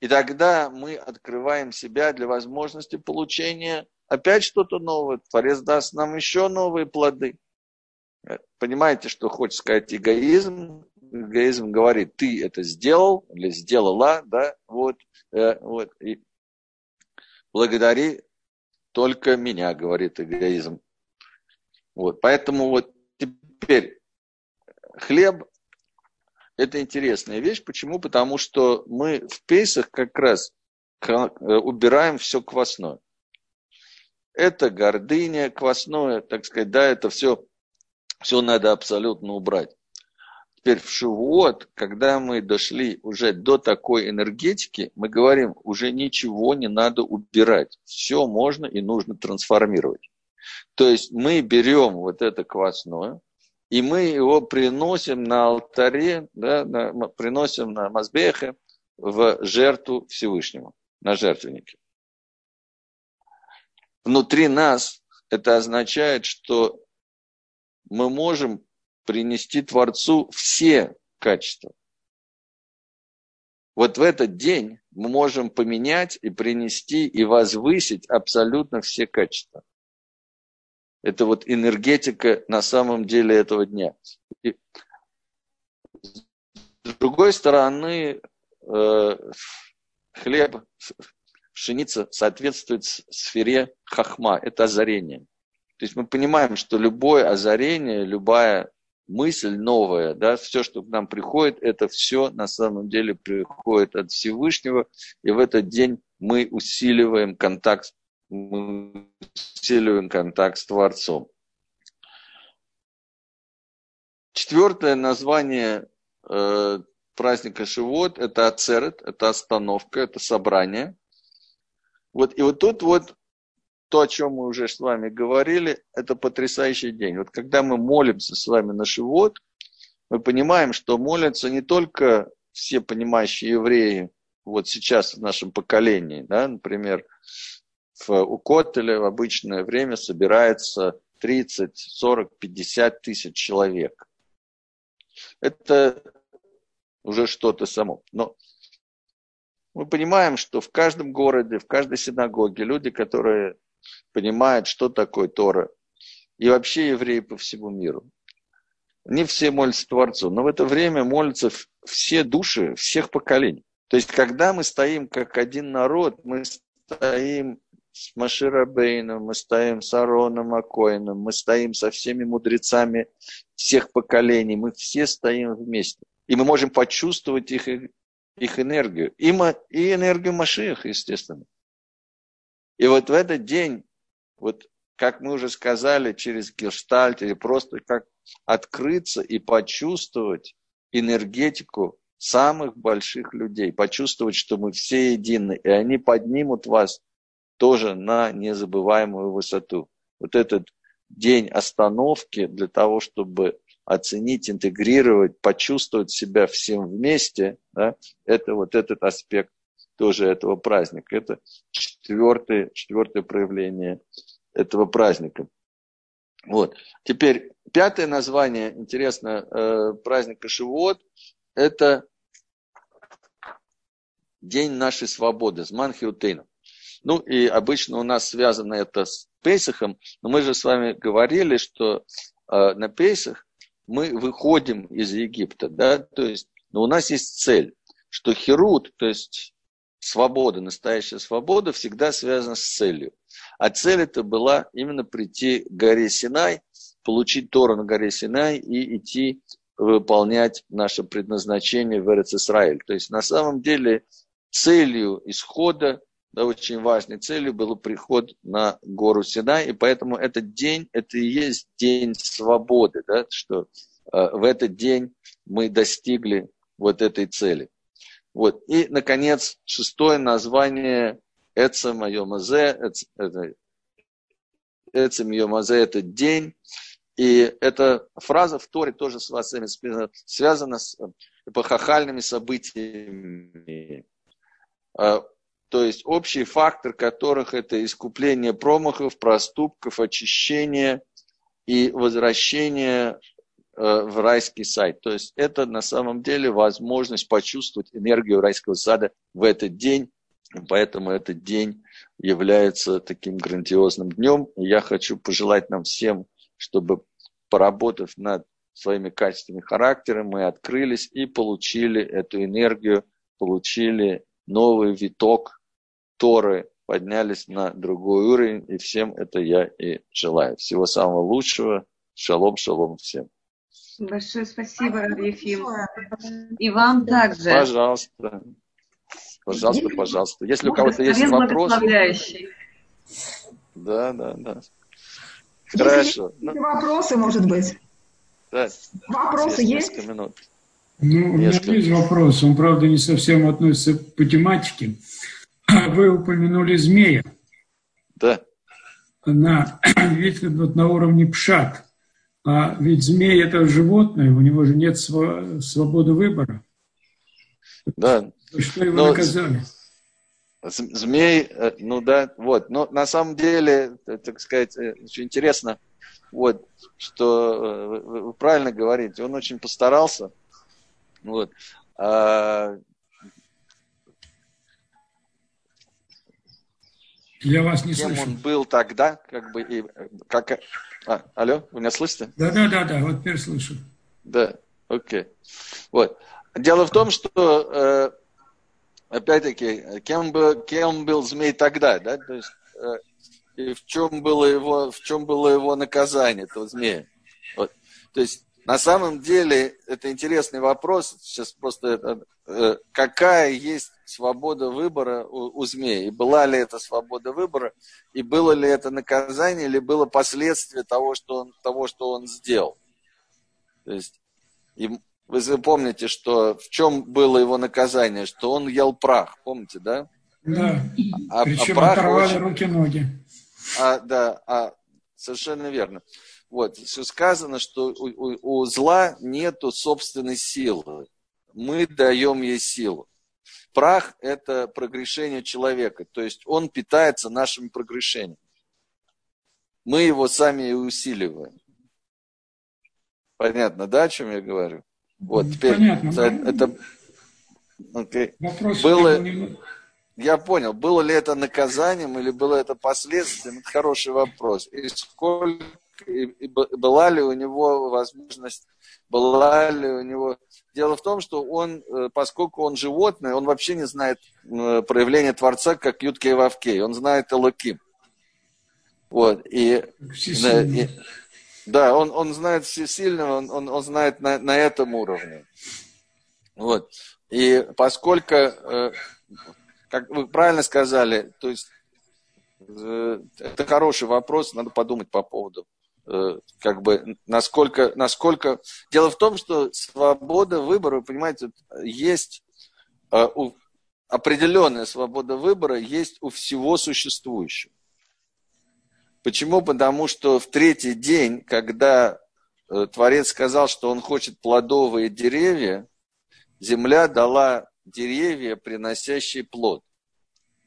И тогда мы открываем себя для возможности получения опять что-то новое. Творец даст нам еще новые плоды. Понимаете, что хочет сказать эгоизм? Эгоизм говорит, ты это сделал или сделала, да, вот. И благодари только меня, говорит эгоизм. Вот. Поэтому вот теперь хлеб – это интересная вещь. Почему? Потому что мы в Песах как раз убираем все квасное. Это гордыня, квасное, так сказать, да, это все надо абсолютно убрать. Теперь в Шивот, когда мы дошли уже до такой энергетики, мы говорим, уже ничего не надо убирать. Все можно и нужно трансформировать. То есть мы берем вот это квасное, и мы его приносим на алтаре, да, приносим на Мизбеахе в жертву Всевышнему, на жертвеннике. Внутри нас это означает, что мы можем принести Творцу все качества. Вот в этот день мы можем поменять и принести, и возвысить абсолютно все качества. Это вот энергетика на самом деле этого дня. И с другой стороны, хлеб, пшеница соответствует сфере Хохма, это озарение. То есть мы понимаем, что любое озарение, любая мысль новая, да, все, что к нам приходит, это все на самом деле приходит от Всевышнего, и в этот день мы усиливаем контакт, с Творцом. Четвертое название праздника Шивот – это Ацерет, это остановка, это собрание. Вот, и вот тут вот то, о чем мы уже с вами говорили, это потрясающий день. Вот когда мы молимся с вами на Шивот, мы понимаем, что молятся не только все понимающие евреи вот сейчас в нашем поколении, да, например, у Котеля в обычное время собирается 30, 40, 50 тысяч человек. Это уже что-то само. Но мы понимаем, что в каждом городе, в каждой синагоге люди, которые понимают, что такое Тора, и вообще евреи по всему миру. Не все молятся Творцу, но в это время молятся все души всех поколений. То есть, когда мы стоим как один народ, мы стоим с Моше Рабейном, мы стоим с Аароном Акоином, мы стоим со всеми мудрецами всех поколений, мы все стоим вместе. И мы можем почувствовать их энергию. И энергию Машиаха, естественно. И вот в этот день, вот как мы уже сказали, через гештальт, или просто как открыться и почувствовать энергетику самых больших людей. Почувствовать, что мы все едины. И они поднимут вас тоже на незабываемую высоту. Вот этот день остановки для того, чтобы оценить, интегрировать, почувствовать себя всем вместе, да, это вот этот аспект тоже этого праздника. Это четвертое проявление этого праздника. Вот. Теперь пятое название, интересно, праздника Шивот, это День нашей свободы, Зман Хиутейна. Ну и обычно у нас связано это с Песахом, но мы же с вами говорили, что на Песах мы выходим из Египта, да, то есть, но у нас есть цель, что хирут, то есть свобода, настоящая свобода всегда связана с целью. А цель это была именно прийти к горе Синай, получить Тору на горе Синай и идти выполнять наше предназначение в Эрец-Исраэль. То есть на самом деле целью исхода, да, очень важной целью был приход на гору Синай, и поэтому этот день, это и есть день свободы, да, что в этот день мы достигли вот этой цели. Вот. И, наконец, шестое название Эцем Йомазе, Эцем Йомазе – это день, и эта фраза в Торе тоже с вас связана с эпохальными событиями. То есть общий фактор которых это искупление промахов, проступков, очищение и возвращение в райский сад. То есть это на самом деле возможность почувствовать энергию райского сада в этот день. Поэтому этот день является таким грандиозным днем. И я хочу пожелать нам всем, чтобы, поработав над своими качествами характера, мы открылись и получили эту энергию, получили новый виток Торы, поднялись на другой уровень, и всем это я и желаю. Всего самого лучшего. Шалом, шалом всем. Большое спасибо, Ефим. И вам также. Пожалуйста. Пожалуйста, пожалуйста. Если у кого-то есть вопросы. Да. Хорошо. Если есть вопросы, может быть. Да. Вопросы есть? Несколько минут. Ну, у меня есть вопрос, он, правда, не совсем относится по тематике. Вы упомянули змея. Да. Ведь вот на уровне пшат. А ведь змей – это животное, у него же нет свободы выбора. Да. Что его наказали? Змей, вот. Но на самом деле, так сказать, очень интересно, вот, что вы правильно говорите, он очень постарался. Вот. Я вас не слышу. Кем он был тогда, как бы и как. Алло, вы меня слышите? Да, вот теперь слышу. Да, окей. Вот. Дело в том, что опять-таки, кем был змей тогда, да? То есть и в чем было его наказание этого змея? Вот. То есть на самом деле, это интересный вопрос, сейчас просто, какая есть свобода выбора у змея, и была ли это свобода выбора, и было ли это наказание, или было последствие того, что он сделал. То есть, вы помните, что в чем было его наказание, что он ел прах, помните, да? Да, причем оторвали руки-ноги. Совершенно верно. Вот, все сказано, что у зла нету собственной силы. Мы даем ей силу. Прах – это прогрешение человека, то есть он питается нашими прогрешениями. Мы его сами и усиливаем. Понятно, да, о чем я говорю? Вот, теперь понятно. Это... Okay. Я понял, было ли это наказанием или было это последствием? Это хороший вопрос. И сколько... И была ли у него возможность, была ли у него... Дело в том, что он, поскольку он животное, он вообще не знает проявления Творца, как Юткей Вавкей. Он знает Элоким. Вот. Он знает всесильного, он знает на этом уровне. Вот. И поскольку, как вы правильно сказали, то есть это хороший вопрос, надо подумать по поводу, как бы, насколько... Дело в том, что свобода выбора, вы понимаете, есть определенная свобода выбора, есть у всего существующего. Почему? Потому что в третий день, когда Творец сказал, что он хочет плодовые деревья, земля дала деревья, приносящие плод.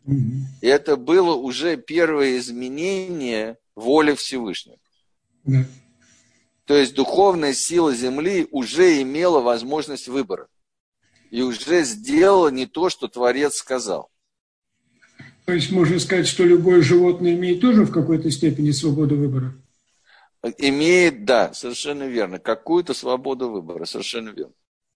И это было уже первое изменение воли Всевышнего. То есть духовная сила земли уже имела возможность выбора. И уже сделала не то, что Творец сказал. То есть можно сказать, что любое животное имеет тоже в какой-то степени свободу выбора? Имеет, да, совершенно верно. Какую-то свободу выбора, совершенно верно.